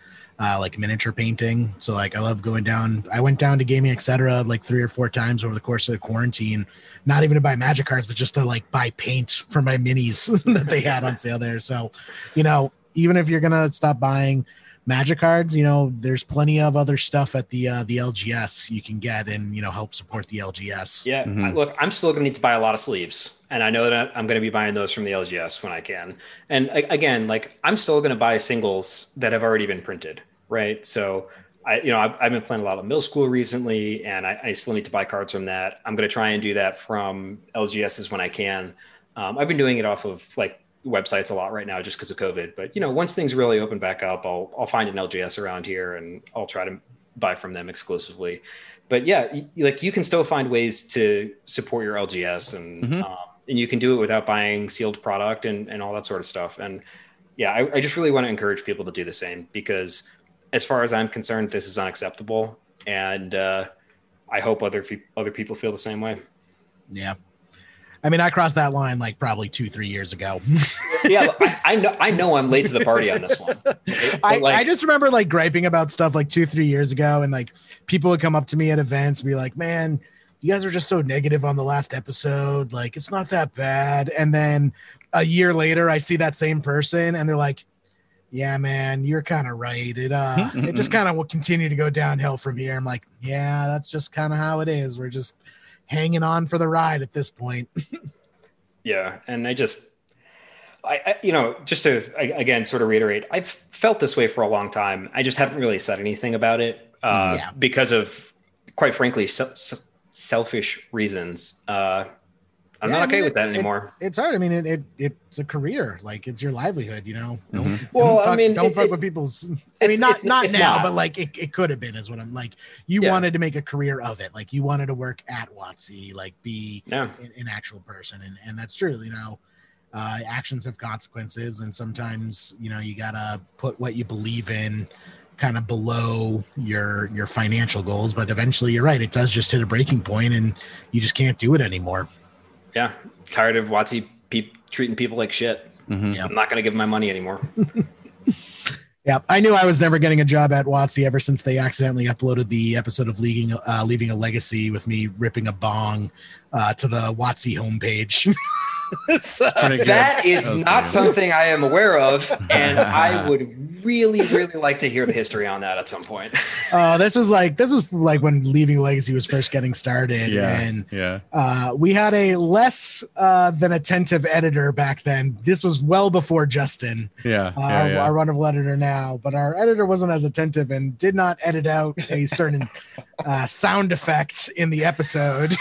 miniature painting. So I love going down. I went down to Gaming Etc. 3 or 4 times over the course of the quarantine, not even to buy Magic cards, but just to buy paint for my minis that they had on sale there. So, even if you're gonna stop buying Magic cards, there's plenty of other stuff at the LGS you can get and, help support the LGS. Yeah. Look, I'm still going to need to buy a lot of sleeves, and I know that I'm going to be buying those from the LGS when I can. And again, I'm still going to buy singles that have already been printed. Right. So I've been playing a lot of middle school recently, and I still need to buy cards from that. I'm going to try and do that from LGSs when I can. I've been doing it off of websites a lot right now just because of COVID, but once things really open back up, I'll find an LGS around here and I'll try to buy from them exclusively. But yeah, you can still find ways to support your LGS, and and you can do it without buying sealed product and all that sort of stuff. And yeah, I just really want to encourage people to do the same, because as far as I'm concerned, this is unacceptable, and I hope other people feel the same way. Yeah. I mean, I crossed that line probably 2-3 years ago. Yeah, I know I'm late to the party on this one. I just remember griping about stuff 2-3 years ago, and people would come up to me at events and be like, "Man, you guys are just so negative on the last episode. It's not that bad." And then a year later, I see that same person, and they're like, "Yeah, man, you're kind of right. It it just kind of will continue to go downhill from here." I'm like, "Yeah, that's just kind of how it is. We're just hanging on for the ride at this point." Yeah. And I sort of reiterate, I've felt this way for a long time. I just haven't really said anything about it because of, quite frankly, selfish reasons. I'm not okay with that anymore. It's hard. I mean, it's a career. It's your livelihood, Well, don't fuck with people's. I mean, not now, but it could have been, is what I'm like. You wanted to make a career of it. You wanted to work at WotC, be an actual person, and that's true. Actions have consequences, and sometimes you gotta put what you believe in kind of below your financial goals. But eventually, you're right. It does just hit a breaking point, and you just can't do it anymore. Yeah, tired of WotC treating people like shit. Yeah, I'm not going to give my money anymore. Yeah, I knew I was never getting a job at WotC ever since they accidentally uploaded the episode of Leaving a Legacy with me ripping a bong to the WotC homepage. So, that is not something I am aware of, and I would really like to hear the history on that at some point. This was like when Leaving Legacy was first getting started. We had a less than attentive editor back then. This was well before Justin, our wonderful editor now, but our editor wasn't as attentive and did not edit out a certain sound effect in the episode.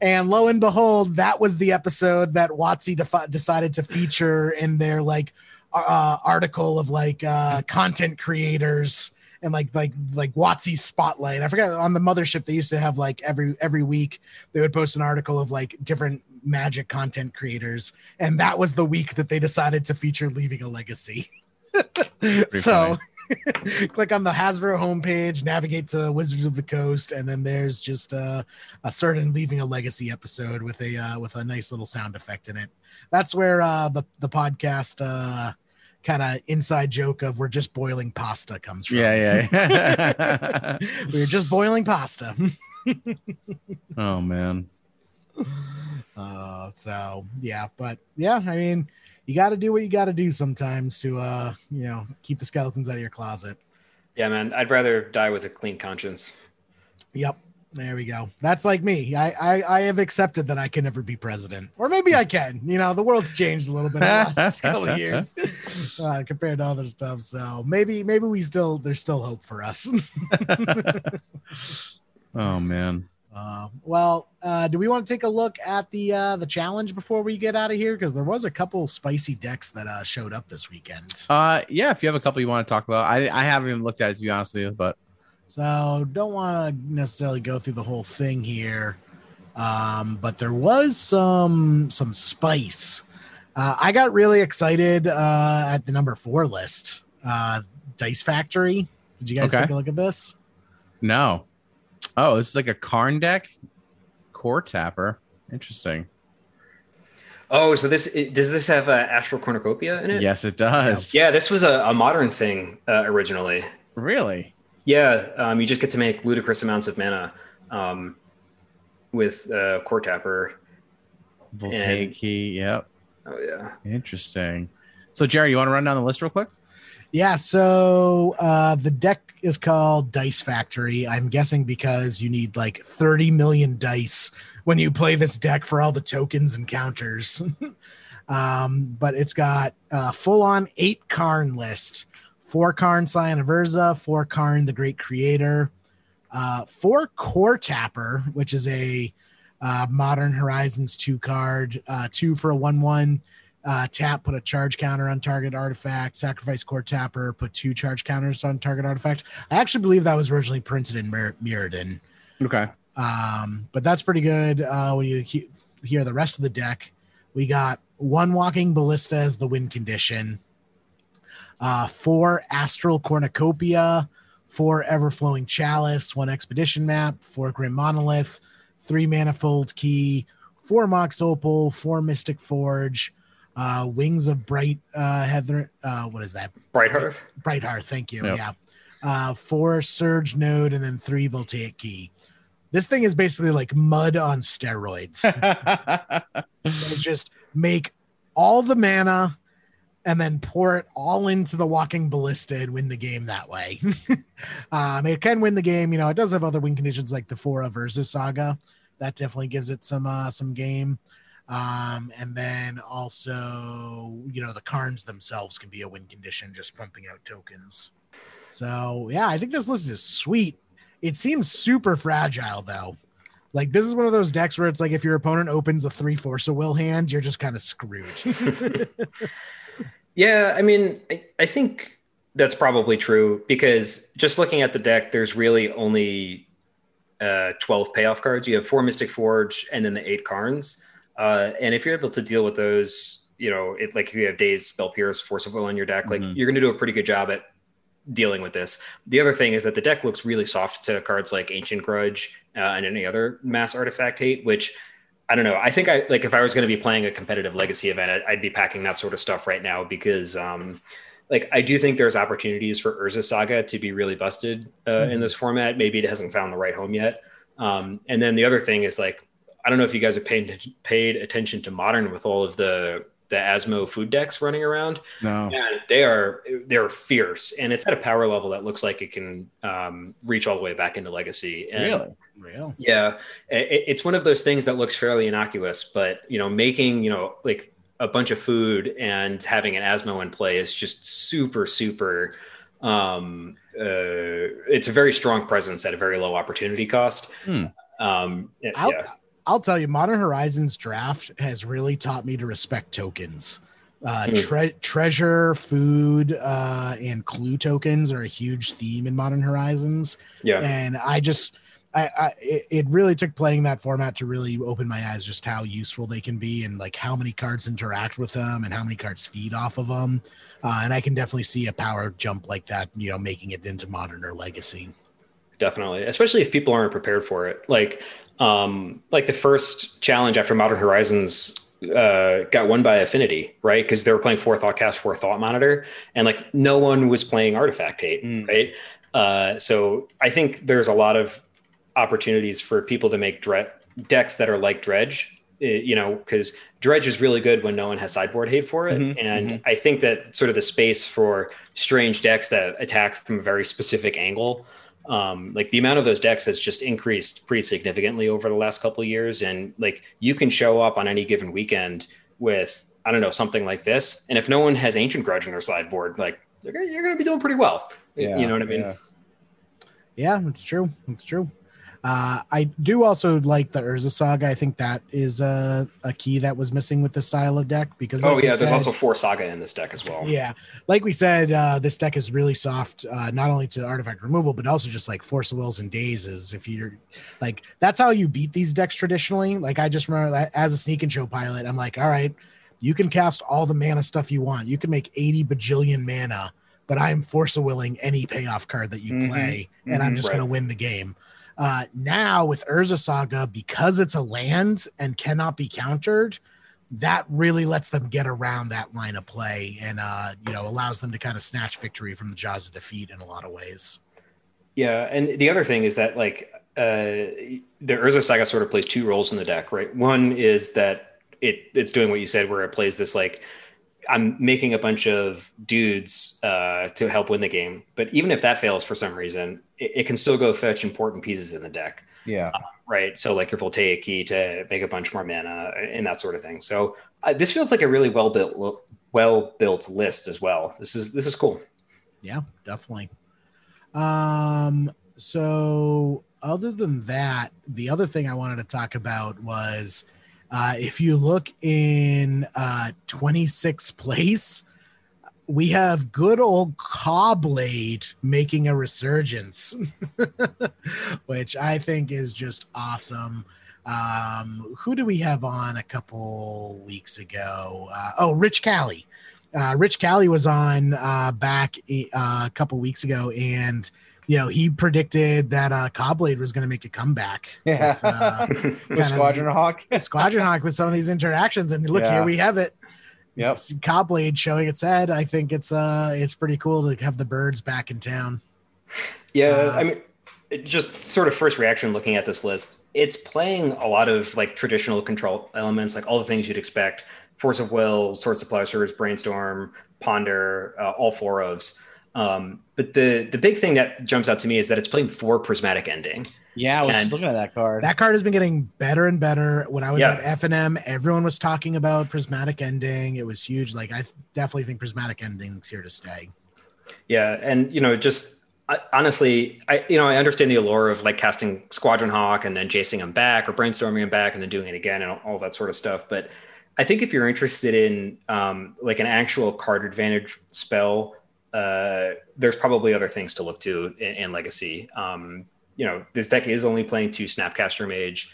And lo and behold, that was the episode that WotC decided to feature in their like article of like content creators and like WotC Spotlight. I forgot, on the mothership they used to have like every week they would post an article of like different Magic content creators, and that was the week that they decided to feature Leaving a Legacy. So click on the Hasbro homepage, navigate to Wizards of the Coast, and then there's just a certain Leaving a Legacy episode with a nice little sound effect in it. That's where the podcast kind of inside joke of we're just boiling pasta comes from. Yeah. We're just boiling pasta. Oh man. I mean, you got to do what you got to do sometimes to, keep the skeletons out of your closet. Yeah, man. I'd rather die with a clean conscience. Yep. There we go. That's like me. I have accepted that I can never be president, or maybe I can. The world's changed a little bit in the last couple of years compared to other stuff. So maybe there's still hope for us. Oh man. Do we want to take a look at the challenge before we get out of here? Because there was a couple spicy decks that showed up this weekend. If you have a couple you want to talk about. I haven't even looked at it, to be honest with you, but so don't want to necessarily go through the whole thing here. But there was some spice. I got really excited at the number 4 list, Dice Factory. Did you guys take a look at this? No. Oh, this is like a Karn deck? Core Tapper. Interesting. Oh, so does this have Astral Cornucopia in it? Yes, it does. Yeah, this was a modern thing originally. Really? Yeah, you just get to make ludicrous amounts of mana with Core Tapper. Voltaic Key, yep. Oh, yeah. Interesting. So, Jerry, you want to run down the list real quick? Yeah, so the deck is called Dice Factory. I'm guessing because you need like 30 million dice when you play this deck for all the tokens and counters. But it's got full-on 8 Karn list. 4 Karn Scion of Urza, 4 Karn the Great Creator, 4 Core Tapper, which is a Modern Horizons 2 card, 2 for a 1/1. Tap, put a charge counter on target artifact, sacrifice Core Tapper, put 2 charge counters on target artifact. I actually believe that was originally printed in Mirrodin. Okay. But that's pretty good. When you hear the rest of the deck, we got 1 Walking Ballista as the win condition, 4 Astral Cornucopia, 4 Everflowing Chalice, 1 Expedition Map, 4 Grim Monolith, 3 Manifold Key, 4 Mox Opal, 4 Mystic Forge, Wings of Bright Heather. What is that? Brightheart. Thank you. Yep. Yeah. 4 Surge Node and then 3 Voltaic Key. This thing is basically like mud on steroids. It's just make all the mana and then pour it all into the Walking Ballista and win the game that way. It can win the game. It does have other win conditions like the 4 of Urza Saga. That definitely gives it some game. And then also, the Karns themselves can be a win condition, just pumping out tokens. So yeah, I think this list is sweet. It seems super fragile though. Like this is one of those decks where it's like, if your opponent opens a 3 Force of Will hand, you're just kind of screwed. Yeah. I mean, I think that's probably true because just looking at the deck, there's really only, 12 payoff cards. You have 4 Mystic Forge and then the 8 Karns. And if you're able to deal with those, if you have Daze, Spell Pierce, Force of Will on your deck, like you're going to do a pretty good job at dealing with this. The other thing is that the deck looks really soft to cards like Ancient Grudge and any other mass artifact hate, which I don't know. I think if I was going to be playing a competitive Legacy event, I'd be packing that sort of stuff right now because I do think there's opportunities for Urza Saga to be really busted in this format. Maybe it hasn't found the right home yet. And then the other thing is I don't know if you guys have paid attention to Modern with all of the Asmo food decks running around. No, and they're fierce, and it's at a power level that looks like it can reach all the way back into Legacy. And really? Yeah, it's one of those things that looks fairly innocuous, but making like a bunch of food and having an Asmo in play is just super. It's a very strong presence at a very low opportunity cost. I'll tell you, Modern Horizons draft has really taught me to respect tokens. Treasure, food, and clue tokens are a huge theme in Modern Horizons. Yeah, and it really took playing that format to really open my eyes just how useful they can be, and like how many cards interact with them and how many cards feed off of them. And I can definitely see a power jump like that, making it into Modern or Legacy. Definitely, especially if people aren't prepared for it. Like the first challenge after Modern Horizons got won by Affinity, right? Because they were playing Forethought Cast, Forethought Monitor, and like no one was playing Artifact Hate, right? So I think there's a lot of opportunities for people to make decks that are like Dredge, because Dredge is really good when no one has sideboard hate for it. I think that sort of the space for strange decks that attack from a very specific angle, like the amount of those decks has just increased pretty significantly over the last couple of years. And like, you can show up on any given weekend with, I don't know, something like this. And if no one has Ancient Grudge in their sideboard, like you're going to be doing pretty well. Yeah, you know what I mean? Yeah, it's true. I do also like the Urza Saga. I think that is a key that was missing with this style of deck, because there's also 4 Saga in this deck as well. Yeah, like we said, this deck is really soft, not only to artifact removal, but also just like Force of Wills and Dazes. If you're like, that's how you beat these decks traditionally. Like, I just remember that as a Sneak and Show pilot, I'm like, all right, you can cast all the mana stuff you want. You can make 80 bajillion mana, but I'm Force of Willing any payoff card that you play, and I'm just going to win the game. Now with Urza Saga, because it's a land and cannot be countered, that really lets them get around that line of play and, allows them to kind of snatch victory from the jaws of defeat in a lot of ways. Yeah. And the other thing is that the Urza Saga sort of plays 2 roles in the deck, right? One is that it's doing what you said, where it plays this, like, I'm making a bunch of dudes to help win the game. But even if that fails for some reason, it can still go fetch important pieces in the deck. Yeah. Right. So like your Voltaic Key to make a bunch more mana and that sort of thing. So this feels like a really well-built list as well. This is cool. Yeah, definitely. So other than that, the other thing I wanted to talk about was, if you look in 26th place, we have good old Cawblade making a resurgence, which I think is just awesome. Who do we have on a couple weeks ago? Rich Callie. Rich Callie was on back a couple weeks ago, and he predicted that Cawblade was going to make a comeback. Yeah, with Squadron Hawk. Squadron Hawk with some of these interactions, and look, here we have it. Yep, Cawblade showing its head. I think it's pretty cool to have the birds back in town. Yeah, I mean, just sort of first reaction looking at this list, it's playing a lot of like traditional control elements, like all the things you'd expect: Force of Will, Sword Supply Service, Brainstorm, Ponder, all 4 ofs. But the big thing that jumps out to me is that it's playing 4 Prismatic Ending. Yeah, I was just looking at that card. That card has been getting better and better. When I was at FNM, everyone was talking about Prismatic Ending. It was huge. Like, I definitely think Prismatic Ending's here to stay. Yeah, and I understand the allure of like casting Squadron Hawk and then chasing him back or brainstorming him back and then doing it again and all that sort of stuff. But I think if you're interested in like an actual card advantage spell, there's probably other things to look to in Legacy. This deck is only playing 2 Snapcaster Mage,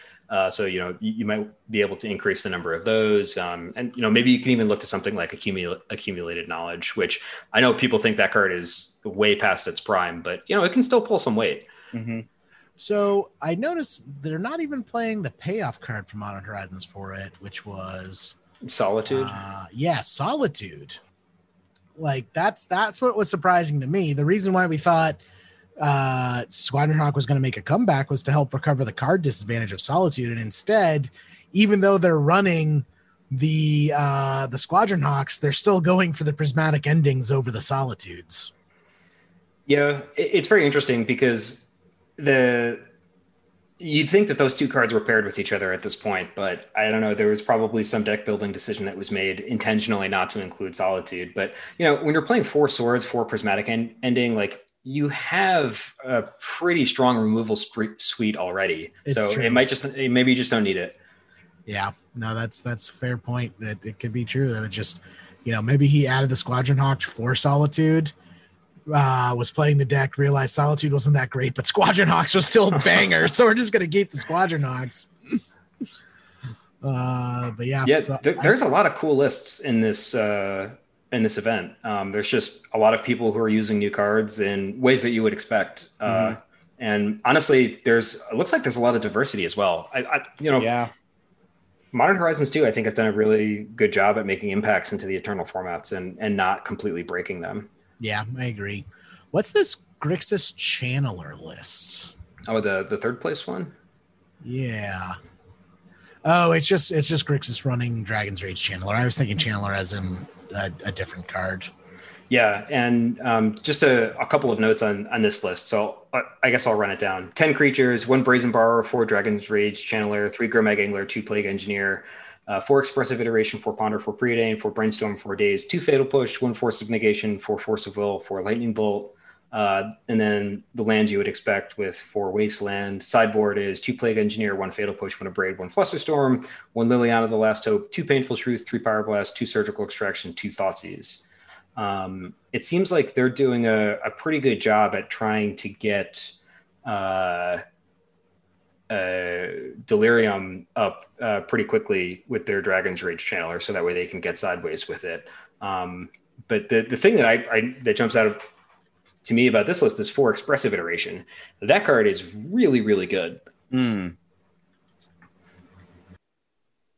so you might be able to increase the number of those, and maybe you can even look to something like Accumulated Knowledge, which I know people think that card is way past its prime, but it can still pull some weight. So I noticed they're not even playing the payoff card from Modern Horizons for it, which was Solitude. Solitude. Like that's what was surprising to me. The reason why we thought Squadron Hawk was going to make a comeback was to help recover the card disadvantage of Solitude. And instead, even though they're running the Squadron Hawks, they're still going for the Prismatic Endings over the Solitudes. Yeah, it's very interesting because you'd think that those two cards were paired with each other at this point, but I don't know, there was probably some deck building decision that was made intentionally not to include Solitude. But, you know, when you're playing 4 swords, 4 prismatic ending, like, you have a pretty strong removal suite already. It's so true. Maybe you just don't need it. Yeah, no, that's a fair point, that it could be true that it just, you know, maybe he added the Squadron Hawk for Solitude, was playing the deck, realized Solitude wasn't that great, but Squadron Hawks was still a banger, so we're just going to keep the Squadron Hawks. But yeah so there's a lot of cool lists in this event. There's just a lot of people who are using new cards in ways that you would expect. Mm-hmm. And honestly, it looks like there's a lot of diversity as well. Yeah. Modern Horizons 2, I think, has done a really good job at making impacts into the Eternal formats and not completely breaking them. Yeah, I agree. What's this Grixis Channeler list? Oh, the third place one? Yeah. Oh, it's just Grixis running Dragon's Rage Channeler. I was thinking Channeler as in a different card. Yeah, and just a couple of notes on this list. So I guess I'll run it down. 10 creatures, 1 Brazen Borrower, 4 Dragon's Rage Channeler, 3 Gurmag Angler, 2 Plague Engineer, 4 Expressive Iteration, 4 Ponder, 4 Preordain, 4 Brainstorm, 4 Daze, 2 Fatal Push, 1 Force of Negation, 4 Force of Will, 4 Lightning Bolt. And then the lands you would expect with 4 Wasteland. Sideboard is 2 Plague Engineer, 1 Fatal Push, 1 Abrade, 1 Flusterstorm, 1 Liliana of the Last Hope, 2 Painful Truth, 3 Power Blast, 2 Surgical Extraction, 2 Thoughtseize. It seems like they're doing a pretty good job at trying to get Delirium up pretty quickly with their Dragon's Rage Channeler, so that way they can get sideways with it. But the thing that that jumps out to me about this list is 4 Expressive Iteration. That card is really, really good. Mm.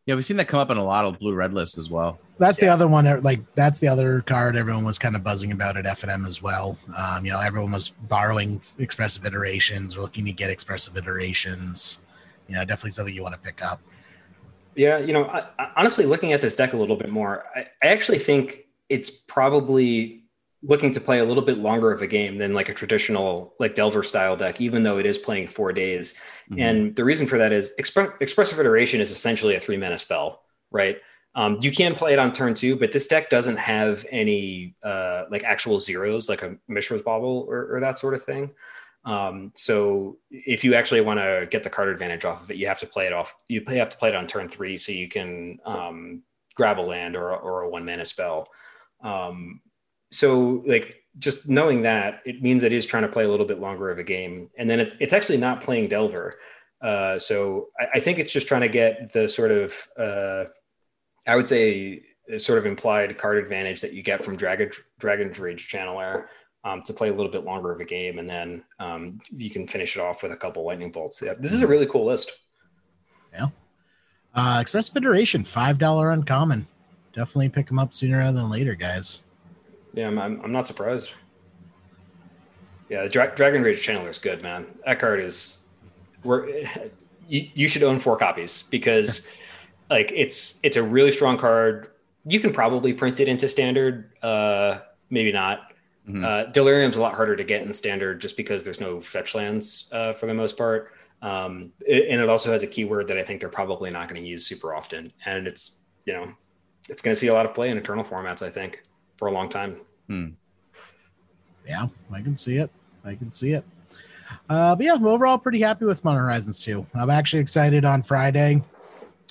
Yeah, we've seen that come up in a lot of blue-red lists as well. That's the other one. Like, that's the other card everyone was kind of buzzing about at F&M as well. You know, everyone was borrowing Expressive Iterations, looking to get Expressive Iterations. You know, definitely something you want to pick up. Yeah, you know, I honestly, looking at this deck a little bit more, I actually think it's probably looking to play a little bit longer of a game than like a traditional like Delver style deck, even though it is playing 4 days. Mm-hmm. And the reason for that is Expressive Iteration is essentially a 3-mana spell, right? You can play it on turn 2, but this deck doesn't have any like actual zeros, like a Mishra's Bauble or that sort of thing. So if you actually want to get the card advantage off of it, you have to play it off. You have to play it on turn 3, so you can grab a land or a 1-mana spell. So like just knowing that, it means that it is trying to play a little bit longer of a game, and then it's actually not playing Delver. So I think it's just trying to get the sort of I would say sort of implied card advantage that you get from Dragon's Rage Channeler to play a little bit longer of a game. And then you can finish it off with a couple lightning bolts. Yeah, this is a really cool list. Yeah. Expressive Iteration, $5 uncommon. Definitely pick them up sooner rather than later, guys. Yeah, I'm not surprised. Yeah, the Dragon Rage Channeler is good, man. That card is... You should own 4 copies because... Like it's a really strong card. You can probably print it into standard. Maybe not. Mm-hmm. Delirium's a lot harder to get in standard just because there's no fetch lands for the most part. And it also has a keyword that I think they're probably not going to use super often. And it's, you know, it's going to see a lot of play in Eternal formats, I think, for a long time. Hmm. Yeah, I can see it. But yeah, I'm overall pretty happy with Modern Horizons 2. I'm actually excited on Friday.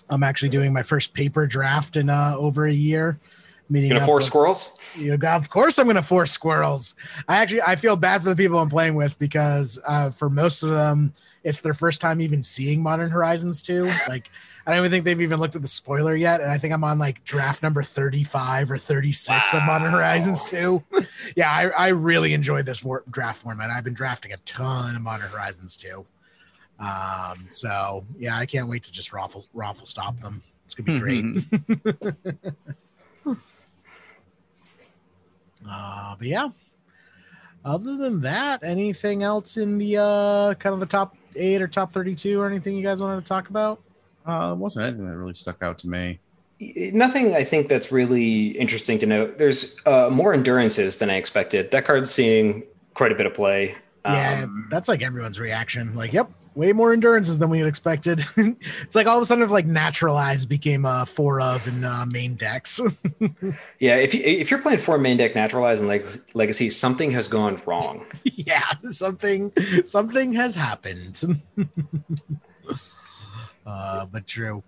I'm actually doing my first paper draft in over a year. Meaning, you're gonna force squirrels? Of course I'm gonna force squirrels. I feel bad for the people I'm playing with because for most of them, it's their first time even seeing Modern Horizons 2. Like, I don't even think they've even looked at the spoiler yet. And I think I'm on like draft number 35 or 36 of Modern Horizons 2. Yeah, I really enjoyed this draft format. I've been drafting a ton of Modern Horizons 2. So yeah, I can't wait to just raffle stop them. It's gonna be great. But yeah, Other than that, anything else in the kind of the top 8 or top 32 or anything you guys wanted to talk about? It wasn't anything that really stuck out to me. Nothing I think that's really interesting to note. There's more endurances than I expected. That card's seeing quite a bit of play. Yeah, that's like everyone's reaction. Like, yep, way more endurances than we had expected. It's like all of a sudden, like Naturalize became four of in main decks. Yeah, if you're playing four main deck Naturalize and Legacy, something has gone wrong. Yeah, something has happened. But true.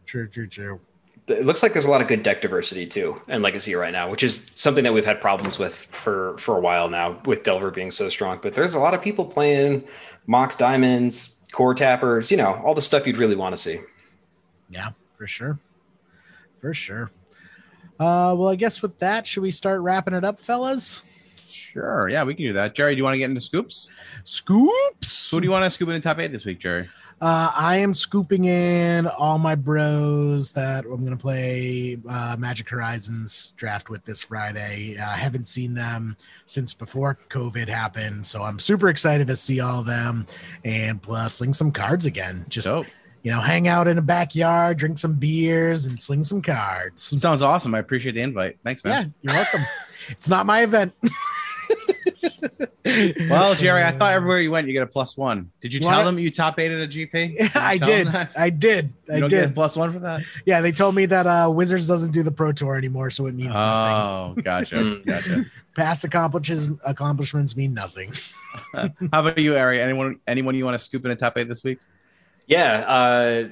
It looks like there's a lot of good deck diversity too in Legacy right now, which is something that we've had problems with for a while now, with Delver being so strong. But there's a lot of people playing Mox Diamonds, Core Tappers, you know, all the stuff you'd really want to see. Yeah, for sure. Well, I guess with that, should we start wrapping it up, fellas? Sure. Yeah, we can do that. Jerry, do you want to get into scoops? Scoops? Who do you want to scoop in the top 8 this week, Jerry? I am scooping in all my bros that I'm going to play Magic Horizons draft with this Friday. I haven't seen them since before COVID happened, so I'm super excited to see all of them and plus sling some cards again. Just, you know, hang out in a backyard, drink some beers, and sling some cards. Sounds awesome. I appreciate the invite. Thanks, man. Yeah, you're welcome. It's not my event. Well, Jerry, I thought everywhere you went, you get a +1. Did you tell them you top 8 at a GP? I did. You don't get a +1 for that? Yeah, they told me that Wizards doesn't do the Pro Tour anymore, so it means nothing. Oh, gotcha. Past accomplishments mean nothing. How about you, Ari? Anyone you want to scoop in a top 8 this week? Yeah,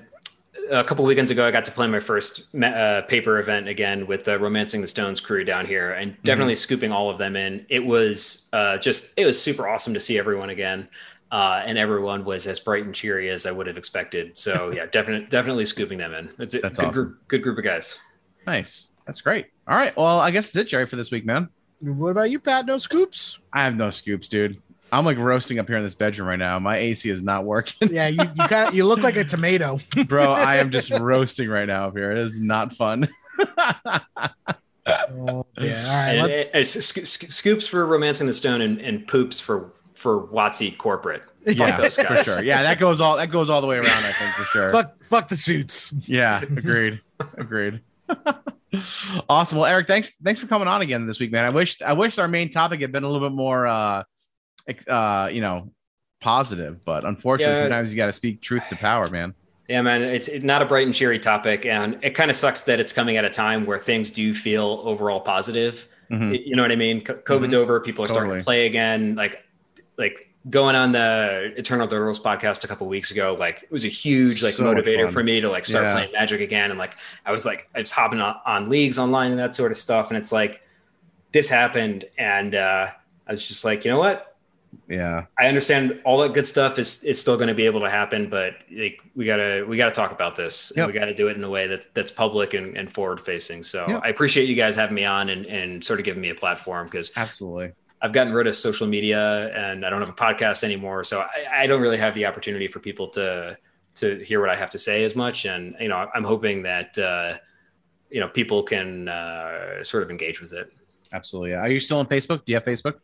a couple weekends ago, I got to play my first paper event again with the Romancing the Stones crew down here, and definitely scooping all of them in. It was it was super awesome to see everyone again. And everyone was as bright and cheery as I would have expected. So yeah, definitely scooping them in. That's a good awesome good group of guys. Nice. That's great. All right. Well, I guess that's it, Jerry, for this week, man. What about you, Pat? No scoops? I have no scoops, dude. I'm like roasting up here in this bedroom right now. My AC is not working. Yeah, you look like a tomato. Bro, I am just roasting right now up here. It is not fun. Oh, yeah. All right. Scoops for Romancing the Stone and poops for WotC corporate. Yeah, those guys. For sure. Yeah, that goes all the way around, I think, for sure. Fuck the suits. Yeah, agreed. Awesome. Well, Eric, thanks for coming on again this week, man. I wish our main topic had been a little bit more you know, positive, but unfortunately sometimes you got to speak truth to power, man. Yeah, man, it's not a bright and cheery topic, and it kind of sucks that it's coming at a time where things do feel overall positive. You know what I mean? COVID's over, people are starting to play again. Like going on the Eternal Durdles podcast a couple weeks ago, like it was a huge motivator for me to start playing Magic again, and I was hopping on leagues online and that sort of stuff, and it's like this happened, and I was just like, you know what? Yeah, I understand all that good stuff is still going to be able to happen, but like we gotta talk about this. Yep. And we gotta do it in a way that's public and forward facing. So I appreciate you guys having me on and sort of giving me a platform, because absolutely I've gotten rid of social media and I don't have a podcast anymore, so I don't really have the opportunity for people to hear what I have to say as much. And you know, I'm hoping that people can sort of engage with it. Absolutely. Are you still on Facebook? Do you have Facebook?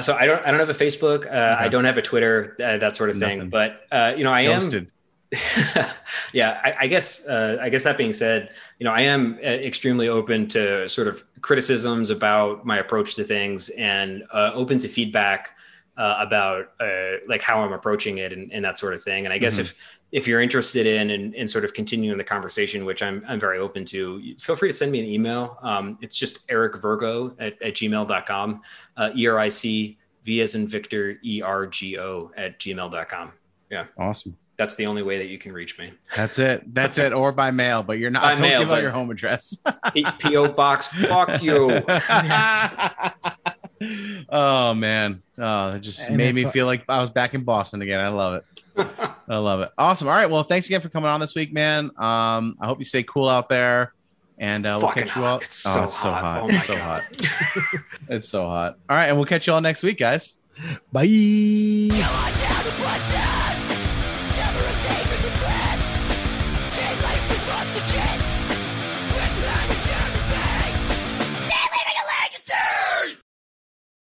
So I don't have a Facebook. I don't have a Twitter, that sort of thing. Nothing. But I Ghosted. Am. Yeah, I guess. I guess that being said, you know, I am extremely open to sort of criticisms about my approach to things, and open to feedback about how I'm approaching it and that sort of thing. And I guess if you're interested in sort of continuing the conversation, which I'm very open to, feel free to send me an email. It's just Eric Vergo at gmail.com. ERIC V as in Victor ERGO at gmail.com. Yeah. Awesome. That's the only way that you can reach me. That's it. Or by mail, but you're not by don't mail, give out your home address. PO box. Fuck you. Oh man. It just made me feel like I was back in Boston again. I love it. Awesome. All right, well, thanks again for coming on this week, man. I hope you stay cool out there, and we'll catch you all. It's so hot. All right, and we'll catch you all next week, guys. Bye.